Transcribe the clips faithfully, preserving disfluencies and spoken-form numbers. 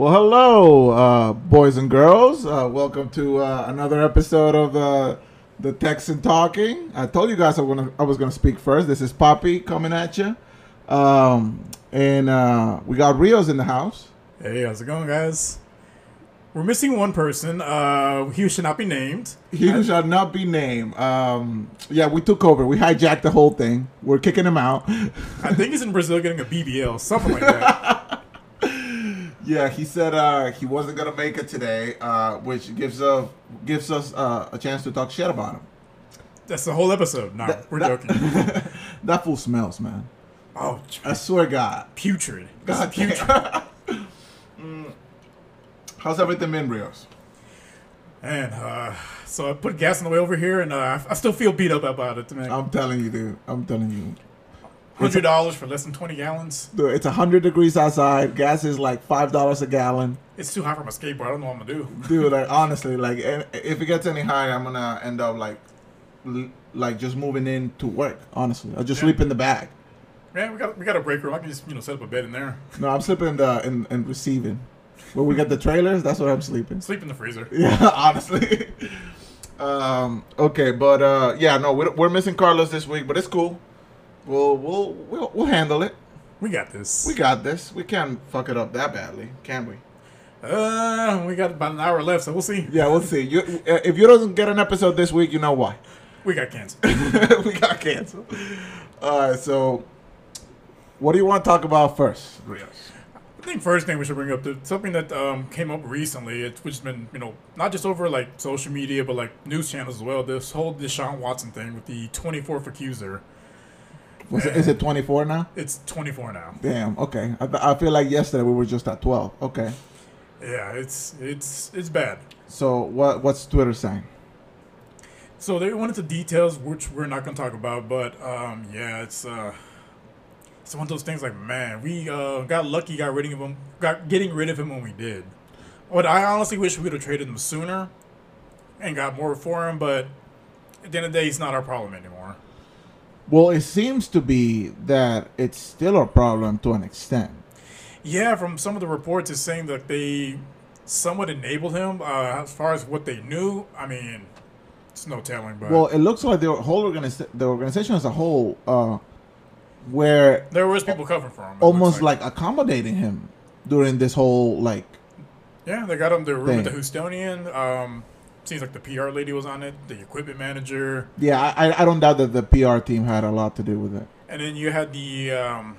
Well, hello, uh, boys and girls. Uh, welcome to uh, another episode of uh, the Texan Talking. I told you guys I, wanna, I was going to speak first. This is Poppy coming at you. Um, and uh, we got Rios in the house. Hey, how's it going, guys? We're missing one person. Uh, Hugh should not be named. Hugh shall not be named. Um, yeah, we took over. We hijacked the whole thing. We're kicking him out. I think he's in Brazil getting a B B L, something like that. Yeah, he said uh, he wasn't going to make it today, uh, which gives, a, gives us uh, a chance to talk shit about him. That's the whole episode. No, that, we're that, joking. That fool smells, man. Oh, I swear to God. Putrid. God, putrid. How's everything been, Rios? And uh, so I put gas on the way over here, and uh, I still feel beat up about it, man. I'm telling you, dude. I'm telling you. one hundred dollars for less than twenty gallons. Dude, it's one hundred degrees outside. Gas is like five dollars a gallon. It's too high for my skateboard. I don't know what I'm going to do. Dude, like, honestly, like if it gets any higher, I'm going to end up like like just moving in to work, honestly. I'll just yeah. sleep in the back. Man, we got we got a break room. I can just, you know, set up a bed in there. No, I'm sleeping in the, in, in receiving. When we got the trailers, that's where I'm sleeping. Sleep in the freezer. Yeah, honestly. um, okay, but uh, yeah, no, we're, we're missing Carlos this week, but it's cool. We'll we'll we'll we'll handle it. We got this. We got this. We can't fuck it up that badly, can we? Uh, we got about an hour left, so we'll see. Yeah, we'll see. You uh, if you don't get an episode this week, you know why? We got canceled. we got canceled. All right, so what do you want to talk about first, Rios? I think first thing we should bring up is something that um, came up recently, it's, which has been, you know, not just over like social media, but like news channels as well. This whole Deshaun Watson thing with the twenty-fourth accuser. Was it, is it twenty-four now? It's twenty-four now. Damn. Okay. I, I feel like yesterday we were just at twelve. Okay. Yeah, it's it's it's bad. So what what's Twitter saying? So they went into details which we're not going to talk about, but um, yeah, it's. Uh, It's one of those things like, man, we uh, got lucky, got rid of him, got getting rid of him when we did. But I honestly wish we would have traded him sooner and got more for him. But at the end of the day, he's not our problem anymore. Well, it seems to be that it's still a problem to an extent. Yeah, from some of the reports, it's saying that they somewhat enabled him uh, as far as what they knew. I mean, it's no telling. But well, it looks like the whole organiza- the organization as a whole. Uh, Where there was people covering for him, almost like. like accommodating him during this whole like. Yeah, they got him the room with the Houstonian. Um, seems like the P R lady was on it, the equipment manager. Yeah, I I don't doubt that the P R team had a lot to do with it. And then you had the um,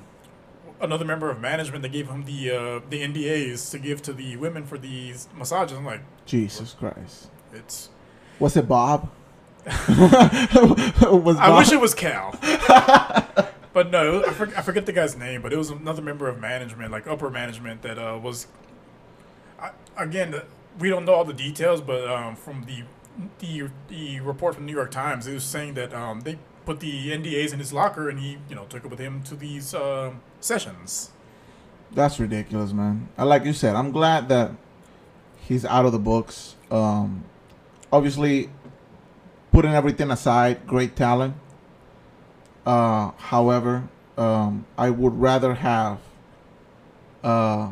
another member of management that gave him the uh, the N D As to give to the women for these massages. I'm like, Jesus Christ! It's was it Bob? was Bob? I wish it was Cal. But no, I forget, I forget the guy's name, but it was another member of management, like upper management, that uh, was. I, again, we don't know all the details, but um, from the, the the report from the New York Times, it was saying that um, they put the N D As in his locker, and he, you know, took it with him to these uh, sessions. That's ridiculous, man. I, like you said, I'm glad that he's out of the books. Um, obviously, putting everything aside, great talent. Uh, however, um, I would rather have uh,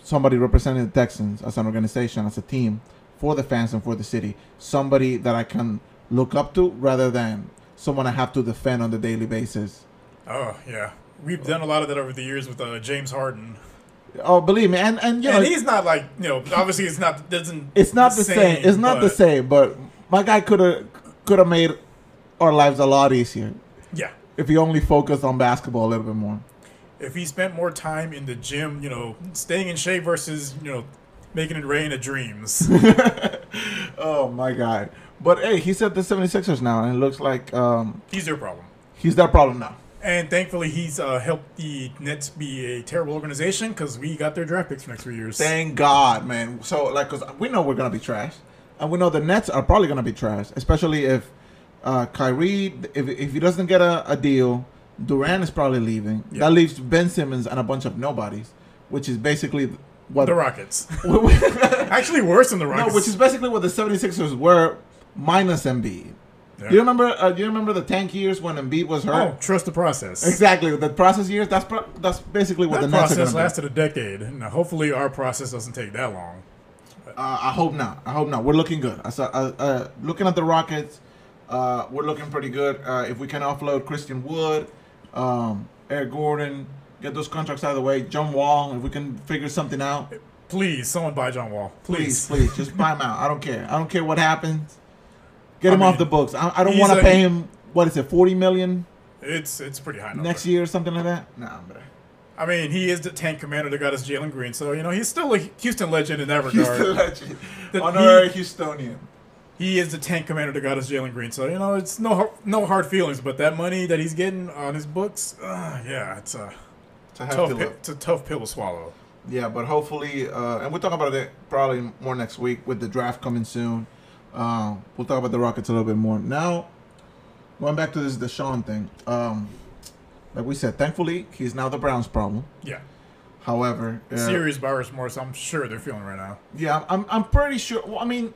somebody representing the Texans as an organization, as a team, for the fans and for the city. Somebody that I can look up to rather than someone I have to defend on a daily basis. Oh, yeah. We've done a lot of that over the years with uh, James Harden. Oh, believe me. And, and, you and know, he's not like, you know, obviously it's not, doesn't, it's not the same. same. It's not but... the same, but my guy could have could have made our lives a lot easier. Yeah. If he only focused on basketball a little bit more. If he spent more time in the gym, you know, staying in shape versus, you know, making it rain of dreams. Oh, my God. But, hey, he's at the seventy-sixers now, and it looks like... Um, he's their problem. He's their problem now. And thankfully, he's uh, helped the Nets be a terrible organization because we got their draft picks for the next three years. Thank God, man. So, like, because we know we're going to be trash. And we know the Nets are probably going to be trash, especially if... Uh, Kyrie, if if he doesn't get a, a deal, Durant is probably leaving. Yep. That leaves Ben Simmons and a bunch of nobodies, which is basically what... The Rockets. Actually worse than the Rockets. No, which is basically what the seventy-sixers were, minus Embiid. Yeah. You remember? Uh, you remember the tank years when Embiid was hurt? Oh, trust the process. Exactly, the process years. That's pro that's basically what that the Nets are going to do. That process lasted a decade, and hopefully our process doesn't take that long. Uh, I hope not. I hope not. We're looking good. I saw, uh, uh, looking at the Rockets, uh, we're looking pretty good. Uh, if we can offload Christian Wood, um, Eric Gordon, get those contracts out of the way. John Wall, if we can figure something out. Please, someone buy John Wall. Please, please, please just buy him out. I don't care. I don't care what happens. Get I him mean, off the books. I, I don't want to pay him. What is it? Forty million. It's it's pretty high number. Next year or something like that. Nah, I'm better. I mean, he is the tank commander that got us Jalen Green, so you know he's still a Houston legend in that regard. Houston legend, the, honorary he, Houstonian. He is the tank commander that got us Jalen Green, so you know it's no no hard feelings. But that money that he's getting on his books, uh, yeah, it's a, it's a tough pill, it's a tough pill to swallow. Yeah, but hopefully, uh, and we'll talk about it probably more next week with the draft coming soon. Uh, we'll talk about the Rockets a little bit more. Now, going back to this Deshaun thing, um, like we said, thankfully, he's now the Browns' problem. Yeah. However, uh, serious buyer's remorse, I'm sure they're feeling right now. Yeah, I'm, I'm pretty sure. Well, I mean,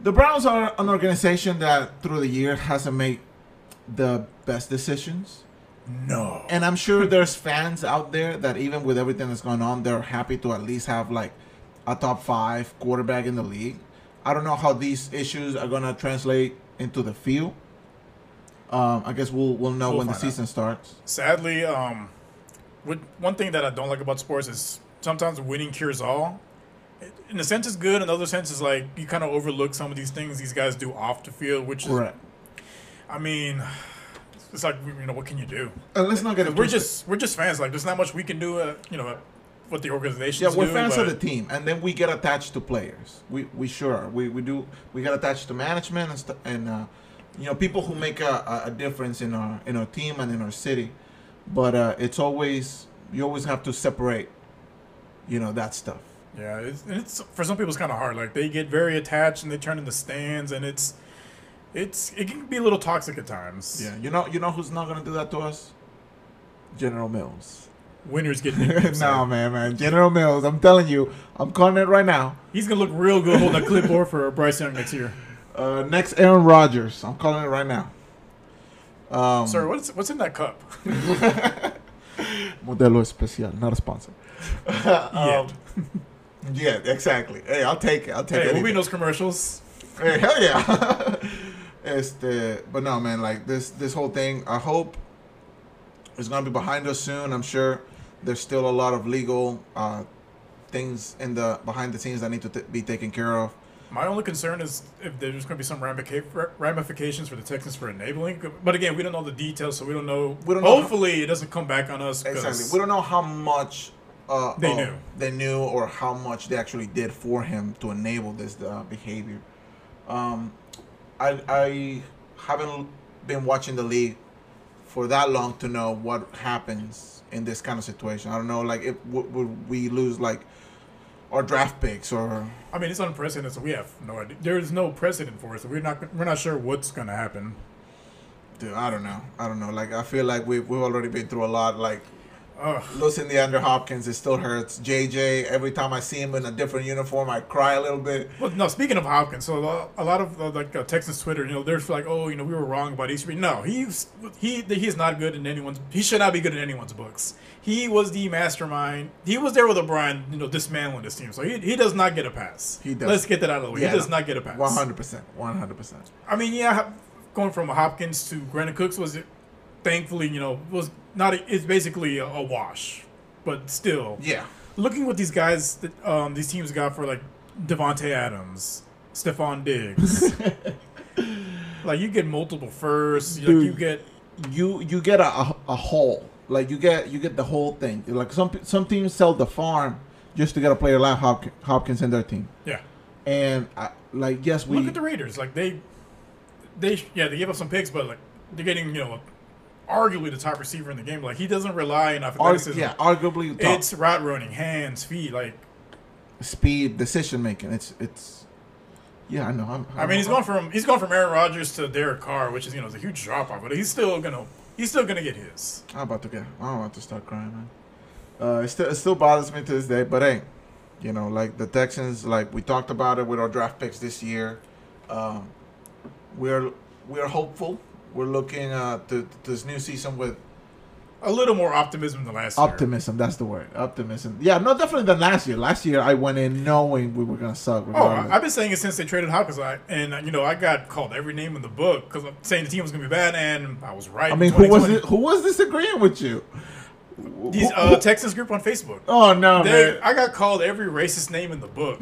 the Browns are an organization that through the year hasn't made the best decisions. No. And I'm sure there's fans out there that even with everything that's going on, they're happy to at least have like a top five quarterback in the league. I don't know how these issues are going to translate into the field. Um, I guess we'll we'll know we'll when the season out. starts. Sadly, um, with one thing that I don't like about sports is sometimes winning cures all. In a sense, it's good. In another sense, it's like you kind of overlook some of these things these guys do off the field, which Correct. is, I mean, it's like, you know, what can you do? And let's not get it. We're just we're just fans. Like, there's not much we can do. Uh, you know. What the organization yeah we're do, fans of the team, and then we get attached to players. We we sure are. we we do we get attached to management and, and uh you know, people who make a, a difference in our in our team and in our city, but uh it's always, you always have to separate, you know, that stuff. Yeah, it's, it's for some people it's kind of hard. Like, they get very attached and they turn into stands, and it's it's it can be a little toxic at times. Yeah, you know you know who's not going to do that to us? General Mills. Winners get nicknames. No, man, man. General Mills, I'm telling you. I'm calling it right now. He's going to look real good holding a clipboard for Bryce Young next year. Uh, next, Aaron Rodgers. I'm calling it right now. Um, Sir, what's what's in that cup? Modelo Especial, not a sponsor. um, yeah. Yeah, exactly. Hey, I'll take it. I'll take it. Hey, we know those commercials. Hey, hell yeah. este, but no, man, like this, this whole thing, I hope it's going to be behind us soon. I'm sure there's still a lot of legal uh, things in the behind the scenes that need to be taken care of. My only concern is if there's going to be some ramifications for the Texans for enabling. But again, we don't know the details, so we don't know. We don't Hopefully, know how, it doesn't come back on us. Exactly. We don't know how much uh, they, oh, knew. they knew or how much they actually did for him to enable this uh, behavior. Um, I, I haven't been watching the league for that long to know what happens in this kind of situation. I don't know, like, if would we lose like our draft picks or? I mean, it's unprecedented. So we have no idea. There is no precedent for it. So we're not we're not sure what's gonna happen. Dude, I don't know. I don't know. Like, I feel like we've we've already been through a lot. Like, Ugh. losing DeAndre Hopkins, it still hurts. J J, every time I see him in a different uniform, I cry a little bit. Well, no, speaking of Hopkins, so a lot, a lot of uh, like uh, Texans Twitter, you know, they're like, oh, you know, we were wrong about E three. No, he's he he's not good in anyone's. He should not be good in anyone's books. He was the mastermind. He was there with O'Brien, you know, dismantling this team. So he he does not get a pass. He does. Let's get that out of the way. Yeah, he does not get a pass. One hundred percent. One hundred percent. I mean, yeah, going from Hopkins to Brandon Cooks was, thankfully, you know, was. Not a, it's basically a, a wash, but still. Yeah. Looking what these guys, that, um, these teams got for like Devontae Adams, Stephon Diggs. Like, you get multiple firsts. Dude, like, you get you you get a, a a haul. Like, you get you get the whole thing. Like, some some teams sell the farm just to get a player like Hopkins, Hopkins in their team. Yeah. And I, like yes we look at the Raiders. Like, they they yeah they gave up some picks, but like they're getting, you know, a, arguably the top receiver in the game. Like, he doesn't rely on athleticism. Yeah, arguably top. It's route running, hands, feet, like speed, decision making. It's it's yeah, I know. I'm, I, I mean, know. he's going from he's going from Aaron Rodgers to Derek Carr, which is, you know, it's a huge drop off, but he's still gonna he's still gonna get his. I'm about to get. I'm about to start crying, man. Uh, it still it still bothers me to this day, but hey, you know, like the Texans, like we talked about it with our draft picks this year. Um, we're we are hopeful. We're looking uh, to, to this new season with a little more optimism than last optimism, year. Optimism, that's the word. Optimism. Yeah, no, definitely than last year. Last year, I went in knowing we were going to suck. Regardless. Oh, I've been saying it since they traded Hopkins. And, you know, I got called every name in the book because I'm saying the team was going to be bad, and I was right. I mean, who was it, who was disagreeing with you? These uh, Texans group on Facebook. Oh, no, they, man. I got called every racist name in the book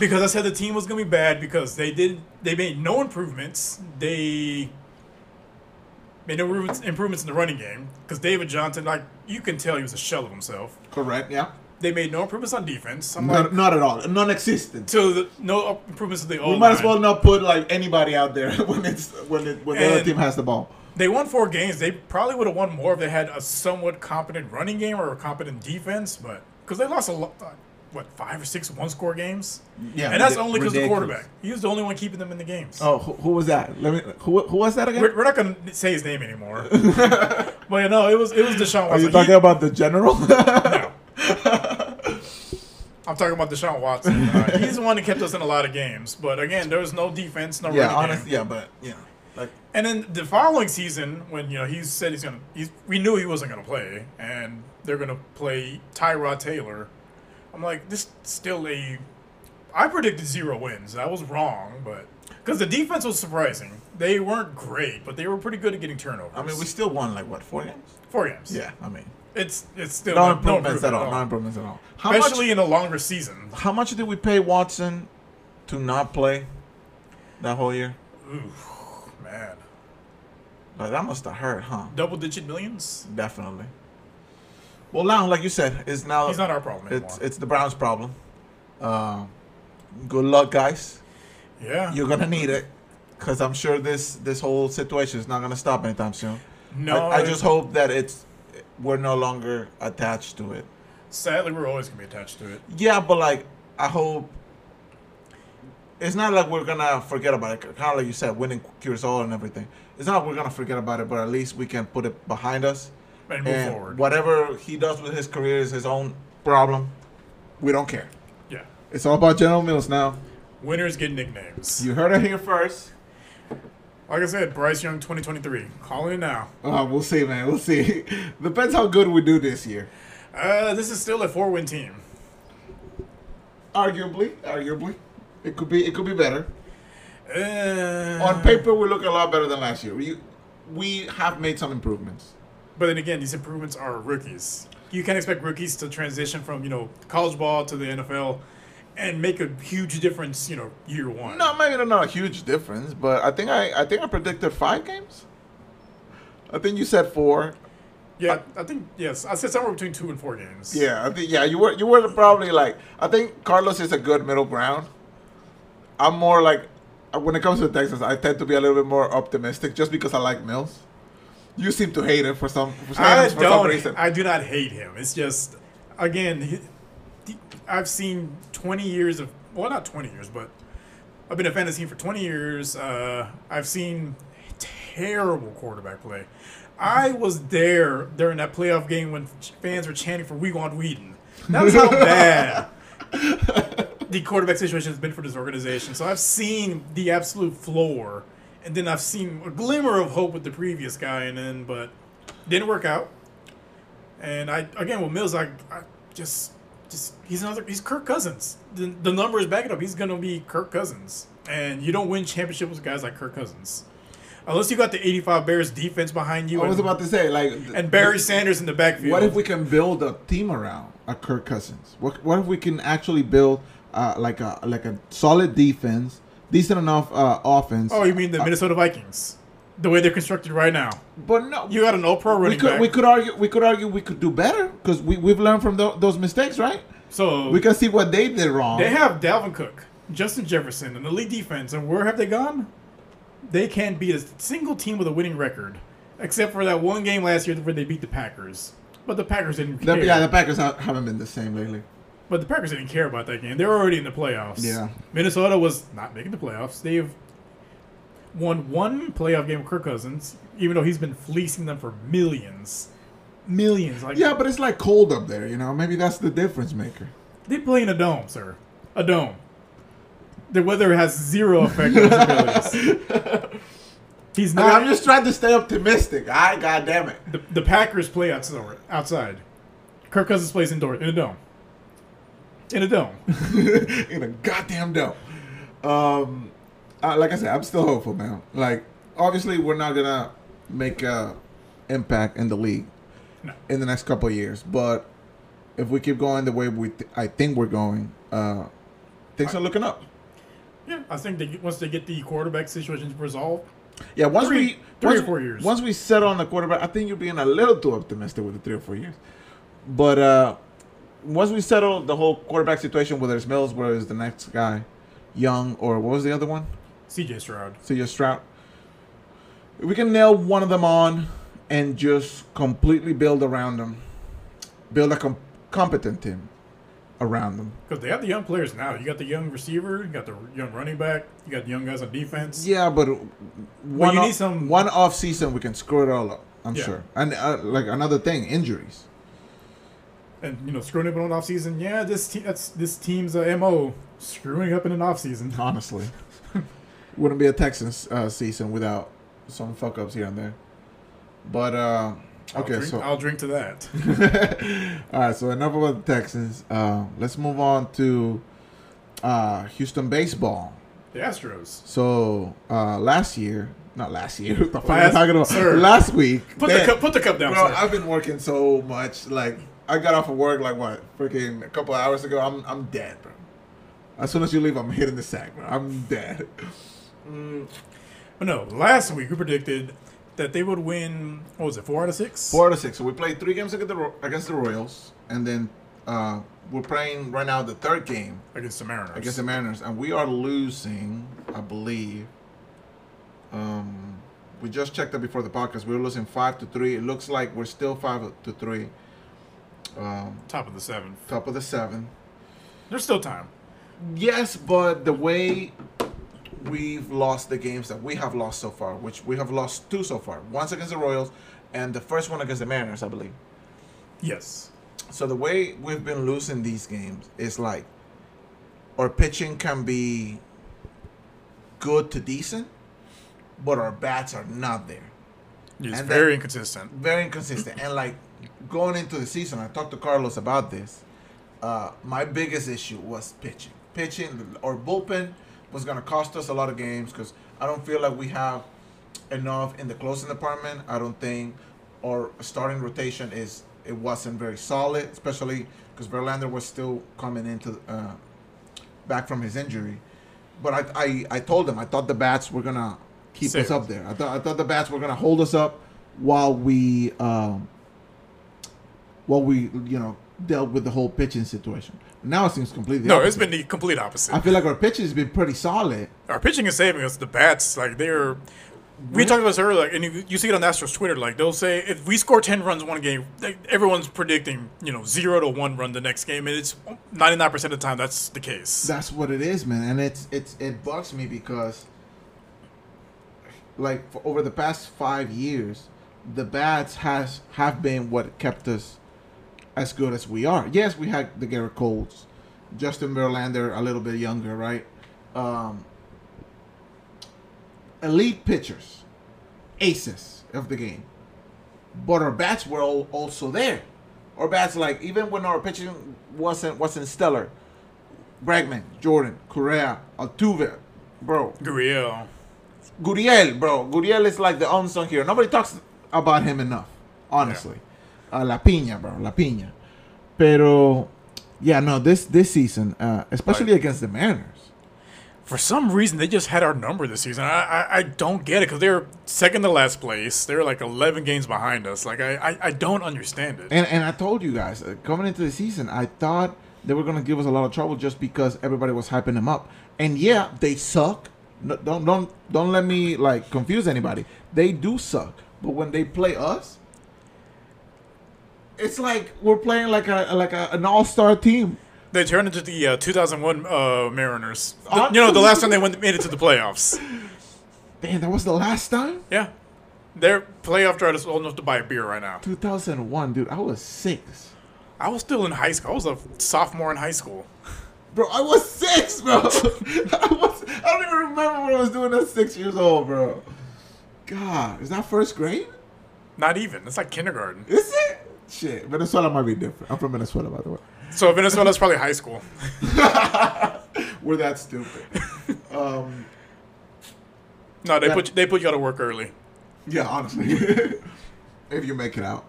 because I said the team was going to be bad because they did they made no improvements. They made no improvements in the running game because David Johnson, like, you can tell he was a shell of himself. Correct, yeah. They made no improvements on defense. I'm not, like, not at all. Non-existent. So the, no improvements to the O-line. We might as well not put, like, anybody out there when, it's, when, it, when the and, other team has the ball. They won four games. They probably would have won more if they had a somewhat competent running game or a competent defense, but because they lost a lot, what, five or six one-score games? Yeah, and that's only because of the quarterback. He was the only one keeping them in the games. Oh, who, who was that? Let me. Who, who was that again? We're, we're not gonna say his name anymore. But you know, it was it was Deshaun Watson. Are you talking he, about the general? No. I'm talking about Deshaun Watson. Uh, he's the one that kept us in a lot of games. But again, there was no defense, no yeah, running honest, game. Yeah, but yeah. Like, and then the following season, when you know he said he's gonna, he's, we knew he wasn't gonna play, and they're gonna play Tyrod Taylor. I'm like, this still a. I predicted zero wins. I was wrong, but because the defense was surprising, they weren't great, but they were pretty good at getting turnovers. I mean, we still won like what four games? Four games. Yeah, I mean, it's it's still no like, improvements no improvement at all. all. No improvements at all. How Especially much, in a longer season. How much did we pay Watson to not play that whole year? Oof. Man. Like, that must have hurt, huh? Double-digit millions? Definitely. Well, now, like you said, it's now... He's not our problem anymore. It's, it's the Browns' problem. Uh, good luck, guys. Yeah. You're going to need it, because I'm sure this, this whole situation is not going to stop anytime soon. No. I, I just hope that it's we're no longer attached to it. Sadly, we're always going to be attached to it. Yeah, but, like, I hope... It's not like we're going to forget about it. Kind of like you said, winning cures all and everything. It's not like we're going to forget about it, but at least we can put it behind us. And move and forward. Whatever he does with his career is his own problem. We don't care. Yeah. It's all about General Mills now. Winners get nicknames. You heard it here first. Like I said, Bryce Young twenty twenty-three. Calling it now. Uh, we'll see, man. We'll see. Depends how good we do this year. Uh, this is still a four-win team. Arguably. Arguably. It could be. It could be better. Uh, On paper, we look a lot better than last year. We we have made some improvements. But then again, these improvements are rookies. You can't expect rookies to transition from you know college ball to the N F L and make a huge difference. You know, year one. No, maybe not a huge difference, but I think I I think I predicted five games. I think you said four. Yeah, I, I think yes. I said somewhere between two and four games. Yeah, I think yeah. You were you were probably like I think Carlos is a good middle ground. I'm more like, when it comes to Texas, I tend to be a little bit more optimistic just because I like Mills. You seem to hate him for some, for some, I for don't, some reason. I do not hate him. It's just, again, he, I've seen twenty years of, well, not twenty years, but I've been a fan of the team for twenty years. Uh, I've seen terrible quarterback play. I was there during that playoff game when fans were chanting for "We Want Whedon." That's how bad the quarterback situation has been for this organization. So I've seen the absolute floor, and then I've seen a glimmer of hope with the previous guy, and then but didn't work out. And I again with Mills, I, I just just he's another he's Kirk Cousins. The, the numbers back it up. He's gonna be Kirk Cousins, and you don't win championships with guys like Kirk Cousins. Unless you got the eighty-five Bears defense behind you. I was and, about to say, like, and Barry if, Sanders in the backfield. What if we can build a team around a Kirk Cousins? What what if we can actually build uh, like a like a solid defense, decent enough uh, offense? Oh, you mean the uh, Minnesota Vikings, the way they're constructed right now? But no, you got an all-pro running we could, back. We could argue. We could argue we could do better because we we've learned from th- those mistakes, right? So we can see what they did wrong. They have Dalvin Cook, Justin Jefferson, an elite defense, and where have they gone? They can't beat a single team with a winning record, except for that one game last year where they beat the Packers. But the Packers didn't care. The, yeah, the Packers not, haven't been the same lately. But the Packers didn't care about that game. They were already in the playoffs. Yeah. Minnesota was not making the playoffs. They've won one playoff game with Kirk Cousins, even though he's been fleecing them for millions. Millions. Like yeah, but it's like cold up there, you know? Maybe that's the difference maker. They play in a dome, sir. A dome. The weather has zero effect on his abilities. He's not. I mean, I'm just trying to stay optimistic. I right, God damn it. The, the Packers play outside. Outside. Kirk Cousins plays indoors in a dome. In a dome. In a goddamn dome. Um, uh, like I said, I'm still hopeful, man. Like, obviously, we're not gonna make a impact in the league no. in the next couple of years, but if we keep going the way we, th- I think we're going, uh, things I, are looking up. Yeah, I think that once they get the quarterback situation resolved. Yeah, once three, we three once, or four years. Once we settle on the quarterback, I think you're being a little too optimistic with the three or four years. But uh, once we settle the whole quarterback situation, whether it's Mills, whether it's the next guy, Young, or what was the other one? C J Stroud. C J Stroud. We can nail one of them on and just completely build around them. Build a com- competent team around them. Because they have the young players now. You got the young receiver. You got the young running back. You got the young guys on defense. Yeah, but one, well, you off, need some... one off season, we can screw it all up, I'm yeah. sure. And uh, like another thing, injuries. And, you know, screwing up in an offseason, yeah, this te- that's this team's uh, M O, screwing up in an offseason. Honestly. Wouldn't be a Texans uh, season without some fuck-ups here and there. But, uh, okay, I'll drink, so... I'll drink to that. All right, so enough about the Texans. Uh, let's move on to uh, Houston baseball. The Astros. So, uh, last year... Not last year. What the fuck last, are you talking about? Sir. Last week. Put, they, the cu- put the cup down, bro, sir. I've been working so much, like... I got off of work like what, freaking a couple of hours ago. I'm I'm dead, bro. As soon as you leave, I'm hitting the sack, bro. I'm dead. Mm. No, last week we predicted that they would win. What was it? Four out of six. Four out of six. So we played three games against the against the Royals, and then uh, we're playing right now the third game against the Mariners. Against the Mariners, and we are losing, I believe. Um, we just checked up before the podcast. We were losing five to three. It looks like we're still five to three. Um, top of the seven. Top of the seven. There's still time. Yes, but the way we've lost the games that we have lost so far, which we have lost two so far, once against the Royals and the first one against the Mariners, I believe. Yes. So the way we've been losing these games is like our pitching can be good to decent, but our bats are not there. It's and very that, inconsistent. Very inconsistent. And like going into the season, I talked to Carlos about this. Uh, my biggest issue was pitching. Pitching or bullpen was going to cost us a lot of games because I don't feel like we have enough in the closing department. I don't think our starting rotation is it wasn't very solid, especially because Verlander was still coming into uh, back from his injury. But I, I, I told him I thought the bats were going to keep Same. us up there. I thought I thought the bats were going to hold us up while we. Um, Well, we, you know, dealt with the whole pitching situation. Now it seems completely No, opposite. It's been the complete opposite. I feel like our pitching has been pretty solid. Our pitching is saving us. The bats, like, they're... We talked about this earlier, like, and you, you see it on Astros Twitter. Like, they'll say, if we score ten runs one game, like, everyone's predicting, you know, zero to one run the next game. And it's ninety-nine percent of the time that's the case. That's what it is, man. And it's it's it bugs me because, like, for over the past five years, the bats has have been what kept us as good as we are. Yes, we had the Garrett Coles, Justin Verlander, a little bit younger, right? Um, elite pitchers, aces of the game. But our bats were all also there. Our bats, like, even when our pitching wasn't wasn't stellar, Bregman, Jordan, Correa, Altuve, bro. Gurriel. Gurriel, bro. Gurriel is like the unsung hero. Nobody talks about him enough, honestly. Yeah. Uh, La Piña, bro. La Piña. Pero, yeah, no, this this season, uh, especially like, against the Mariners. For some reason, they just had our number this season. I I, I don't get it because they're second to last place. They're like eleven games behind us. Like, I, I, I don't understand it. And and I told you guys, uh, coming into the season, I thought they were going to give us a lot of trouble just because everybody was hyping them up. And, yeah, they suck. No, don't, don't, don't let me, like, confuse anybody. They do suck. But when they play us, it's like we're playing like a like a, an all-star team. They turned into the uh, two thousand one uh, Mariners. The, you know, the last time they went made it to the playoffs. Damn, that was the last time? Yeah. Their playoff drought is old enough to buy a beer right now. two thousand one, dude. I was six. I was still in high school. I was a sophomore in high school. Bro, I was six, bro. I was. I don't even remember what I was doing at six years old, bro. God, is that first grade? Not even. It's like kindergarten. Is it? Shit, Venezuela might be different. I'm from Venezuela, by the way. So Venezuela's probably high school. We're that stupid. Um, no, they that, put you, they put you out of work early. Yeah, honestly, if you make it out.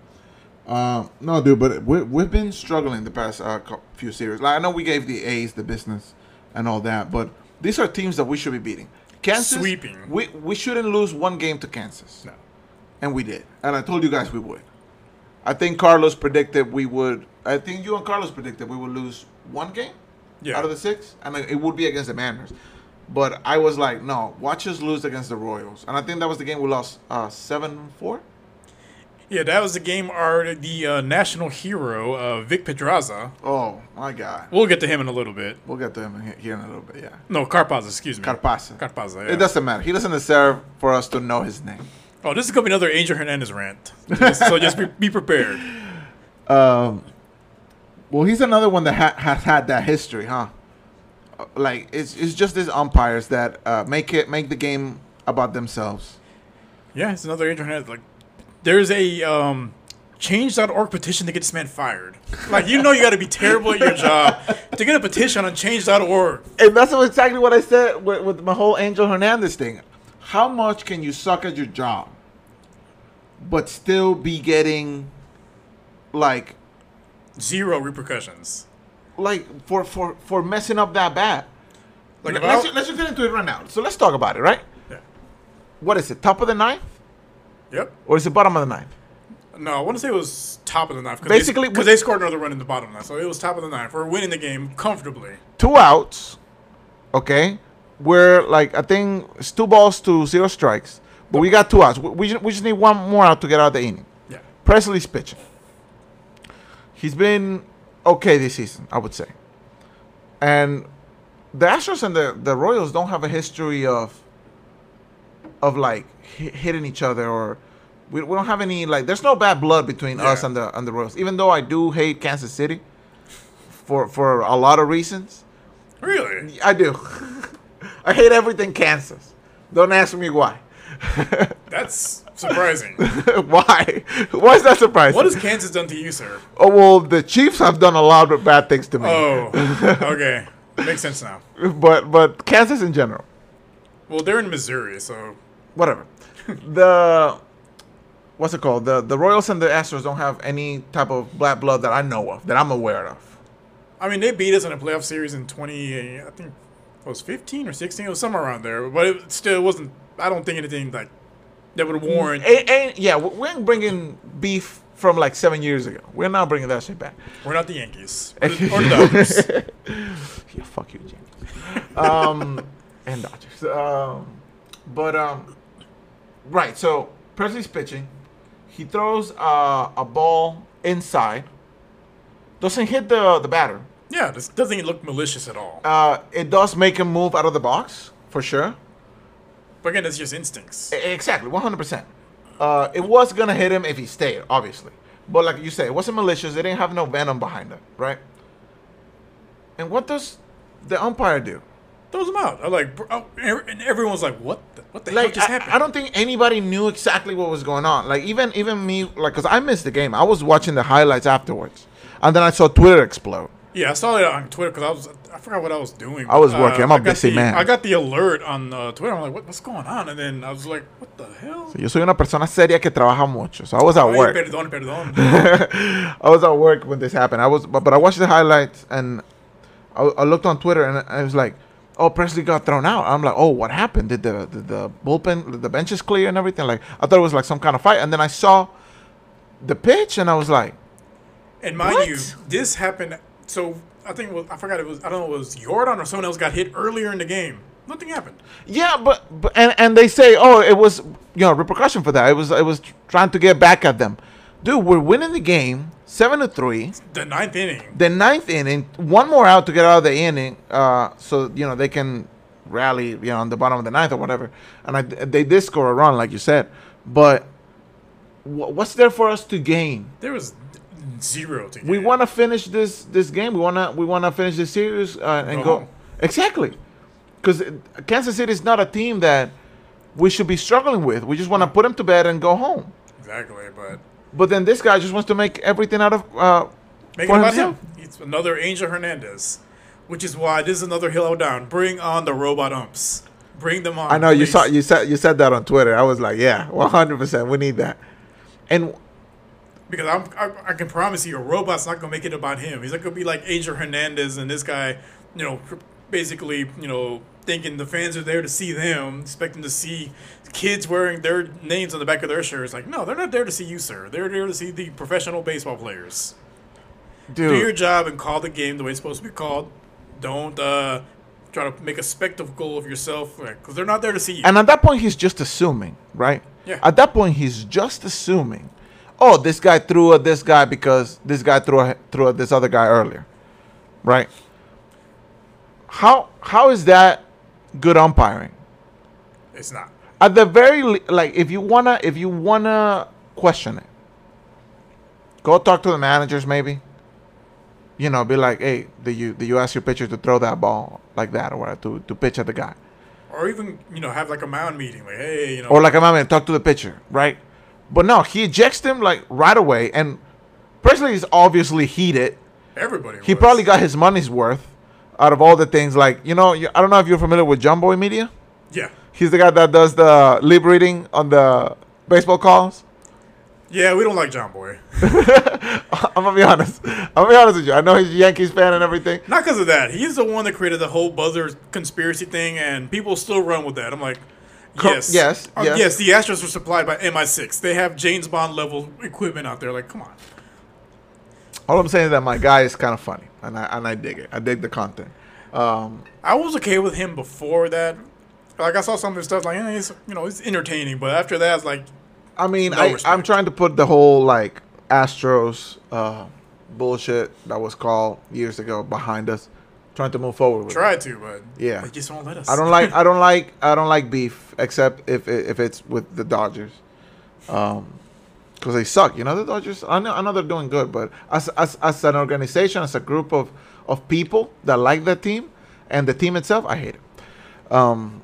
Um, no, dude, but we, we've been struggling the past uh, few series. Like I know we gave the A's the business and all that, but these are teams that we should be beating. Kansas, sweeping. We we shouldn't lose one game to Kansas. No, and we did. And I told you guys we would. I think Carlos predicted we would. I think you and Carlos predicted we would lose one game yeah. out of the six. I mean, it would be against the Mariners. But I was like, no, watch us lose against the Royals. And I think that was the game we lost uh, seven four. Yeah, that was the game our the uh, national hero, uh, Vic Pedraza. Oh, my God. We'll get to him in a little bit. We'll get to him in here in a little bit, yeah. No, Carapazá, excuse me. Carapazá. Carapazá, yeah. It doesn't matter. He doesn't deserve for us to know his name. Oh, this is going to be another Angel Hernandez rant. Just, so just be, be prepared. Um, well, he's another one that ha- has had that history, huh? Like, it's it's just these umpires that uh, make it make the game about themselves. Yeah, it's another Angel Hernandez. Like, there's a um, change dot org petition to get this man fired. Like, you know you got to be terrible at your job to get a petition on change dot org. And that's exactly what I said with, with my whole Angel Hernandez thing. How much can you suck at your job but still be getting, like... zero repercussions. Like, for, for, for messing up that bad. Like L- let's, let's just get into it right now. So let's talk about it, right? Yeah. What is it, top of the ninth? Yep. Or is it bottom of the ninth? No, I want to say it was top of the ninth. Basically, because they, they scored another run in the bottom of the ninth, so it was top of the ninth. We're winning the game comfortably. Two outs, okay. We're like I think it's two balls to zero strikes, but okay. we got two outs. We, we just we just need one more out to get out of the inning. Yeah. Presley's pitching. He's been okay this season, I would say. And the Astros and the, the Royals don't have a history of. Of like hitting each other, or we, we don't have any like. There's no bad blood between yeah. us and the and the Royals. Even though I do hate Kansas City, for for a lot of reasons. Really, I do. I hate everything Kansas. Don't ask me why. That's surprising. Why? Why is that surprising? What has Kansas done to you, sir? Oh well, the Chiefs have done a lot of bad things to me. Oh, okay, makes sense now. But but Kansas in general. Well, they're in Missouri, so whatever. The what's it called? The the Royals and the Astros don't have any type of black blood that I know of, that I'm aware of. I mean, they beat us in a playoff series in twenty, I think it was fifteen or sixteen, it was somewhere around there. But it still wasn't. I don't think anything like that would warrant. And, and, yeah, we ain't bringing beef from like seven years ago. We're not bringing that shit back. We're not the Yankees or the Dodgers. Yeah, fuck you, Jimmy. Um. And Dodgers. Um, but, um, right, so Presley's pitching. He throws uh, a ball inside. Doesn't hit the the batter. Yeah, this doesn't look malicious at all. Uh, it does make him move out of the box, for sure. But again, it's just instincts. Exactly, one hundred percent. Uh, it was going to hit him if he stayed, obviously. But like you say, it wasn't malicious. It didn't have no venom behind it, right? And what does the umpire do? Throws them out. I like, oh, and everyone's like, "What? The, what the like, hell just I, happened?" I don't think anybody knew exactly what was going on. Like, even even me, like, cause I missed the game. I was watching the highlights afterwards, and then I saw Twitter explode. Yeah, I saw it on Twitter because I was, I forgot what I was doing. I was working. Uh, I'm a busy the, man. I got the alert on uh, Twitter. I'm like, what, what's going on? And then I was like, what the hell? So yo soy una persona seria que trabaja mucho. So I was at Ay, work. Perdón, perdón. I was at work when this happened. I was, but, but I watched the highlights and I, I looked on Twitter and I was like. Oh, Presley got thrown out. I'm like, oh, what happened? Did the, the the bullpen, the benches clear and everything? Like, I thought it was like some kind of fight. And then I saw the pitch, and I was like, and mind what? you, this happened. So I think it was, I forgot it was. I don't know. It was Jordan or someone else got hit earlier in the game. Nothing happened. Yeah, but, but and and they say, oh, it was you know repercussion for that. It was it was trying to get back at them. Dude, we're winning the game seven to three. The ninth inning. The ninth inning. One more out to get out of the inning, uh, so you know they can rally, you know, on the bottom of the ninth or whatever. And I, they did score a run, like you said. But w- what's there for us to gain? There was zero to gain. We want to finish this this game. We wanna we wanna finish this series uh, and go, go. Exactly, because Kansas City is not a team that we should be struggling with. We just want to put him to bed and go home. Exactly, but... But then this guy just wants to make everything out of... Uh, make it about him. It's another Angel Hernandez, which is why this is another hill down. Bring on the robot umps. Bring them on. I know, please. you saw you said you said that on Twitter. I was like, yeah, one hundred percent. We need that. And... Because I'm, I, I can promise you, a robot's not going to make it about him. He's not going to be like Angel Hernandez and this guy, you know, basically, you know, thinking the fans are there to see them, expecting to see kids wearing their names on the back of their shirts. Like, no, they're not there to see you, sir. They're there to see the professional baseball players. Dude. Do your job and call the game the way it's supposed to be called. Don't uh, try to make a spectacle of yourself, because right? They're not there to see you. And at that point, he's just assuming, right? Yeah. At that point, he's just assuming. Oh, this guy threw at this guy because this guy threw a, threw at this other guy earlier, right? How how is that good umpiring? It's not. At the very le- like, if you wanna if you wanna question it, go talk to the managers maybe. You know, be like, hey, did you did you ask your pitcher to throw that ball like that or what, to to pitch at the guy? Or even, you know, have like a mound meeting, like, hey, you know. Or like a mound meeting, talk to the pitcher, right? But no, he ejects him like right away, and Presley is obviously heated. Everybody. He was. Probably got his money's worth out of all the things. Like, you know, I don't know if you're familiar with John Boy Media. Yeah. He's the guy that does the lip reading on the baseball calls. Yeah, we don't like John Boy. I'm gonna be honest. I'm gonna be honest with you. I know he's a Yankees fan and everything. Not because of that. He's the one that created the whole buzzer conspiracy thing, and people still run with that. I'm like. Yes. Yes, uh, yes. Yes. The Astros are supplied by M I six. They have James Bond level equipment out there. Like, come on. All I'm saying is that my guy is kind of funny, and I and I dig it. I dig the content. Um, I was okay with him before that. Like, I saw some of his stuff. Like, eh, it's, you know, it's entertaining. But after that, it's like, I mean, no I, I'm trying to put the whole like Astros uh, bullshit that was called years ago behind us. Trying to move forward with Try it. to, but yeah. They just won't let us. I don't like I don't like I don't like beef except if if it's with the Dodgers. Um because they suck. You know, the Dodgers, I know I know they're doing good, but as as as an organization, as a group of, of people that like that team and the team itself, I hate it. Um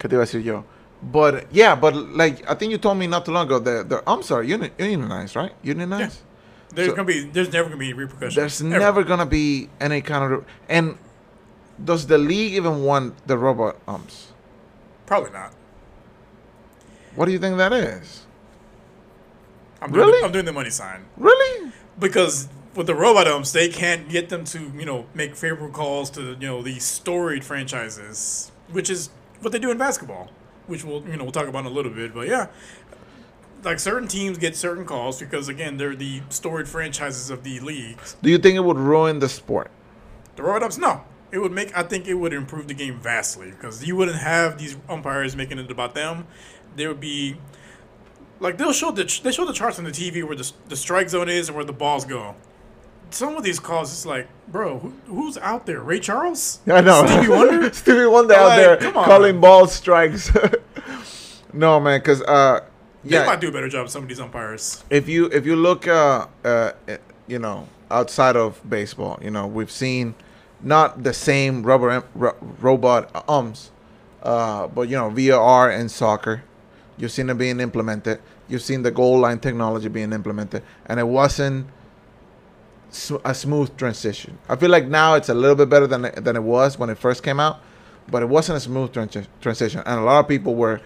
¿Qué te iba a decir yo? But yeah, but like I think you told me not too long ago that the I'm sorry, uni- unionized, right? Unionized? Yeah. There's so, gonna be there's never gonna be repercussions. There's ever. never gonna be any kind of and does the league even want the robot umps? Probably not. What do you think that is? I'm doing really? The, I'm doing the money sign. Really? Because with the robot umps, they can't get them to you know make favorable calls to you know these storied franchises, which is what they do in basketball, which we'll you know we'll talk about in a little bit. But yeah. Like, certain teams get certain calls because, again, they're the storied franchises of the league. Do you think it would ruin the sport? The robot-ups? No. It would make – I think it would improve the game vastly because you wouldn't have these umpires making it about them. There would be – like, they'll show the they show the charts on the T V where the, the strike zone is and where the balls go. Some of these calls, it's like, bro, who, who's out there? Ray Charles? Yeah, I know. Stevie Wonder? Stevie Wonder out like, there calling ball strikes. No, man, because uh, – Yeah, they might do a better job with some of these umpires. If you if you look, uh, uh, you know, outside of baseball, you know, we've seen not the same rubber ro- robot umps, uh, but you know, V A R and soccer, you've seen it being implemented. You've seen the goal line technology being implemented, and it wasn't sm- a smooth transition. I feel like now it's a little bit better than than it was when it first came out, but it wasn't a smooth trans- transition, and a lot of people were.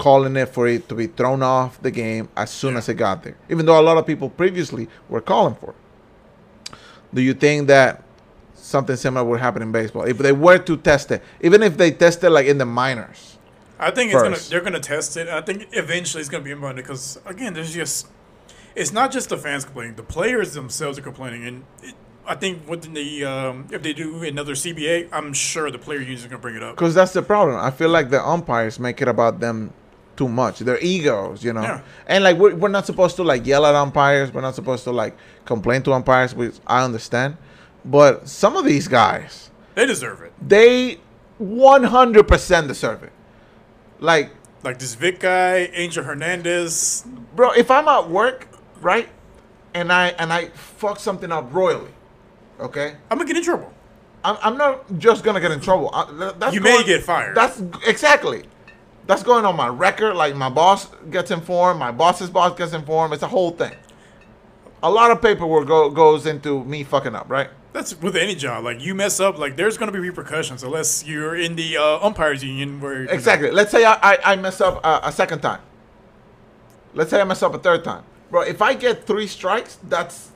Calling it for it to be thrown off the game as soon yeah. as it got there, even though a lot of people previously were calling for it. Do you think that something similar would happen in baseball if they were to test it, even if they test it like in the minors? I think first. it's gonna they're gonna test it. I think eventually it's gonna be implemented because again, there's just it's not just the fans complaining; the players themselves are complaining, and it, I think within the um, if they do another C B A, I'm sure the player union is gonna bring it up because that's the problem. I feel like the umpires make it about them. Too much their egos you know yeah. And like we're, we're not supposed to like yell at umpires, we're not supposed to like complain to umpires, which I understand, but some of these guys they deserve it they one hundred percent deserve it. Like like this Vic guy, Angel Hernandez, bro, if I'm at work right and I and I fuck something up royally, okay, I'm gonna get in trouble. I'm, I'm not just gonna get in trouble. I, that's you going, may get fired. That's exactly That's going on my record. Like, my boss gets informed. My boss's boss gets informed. It's a whole thing. A lot of paperwork go, goes into me fucking up, right? That's with any job. Like, you mess up, like, there's going to be repercussions unless you're in the uh, umpires union. Where exactly. Let's say I, I, I mess up uh, a second time. Let's say I mess up a third time. Bro, if I get three strikes, that's...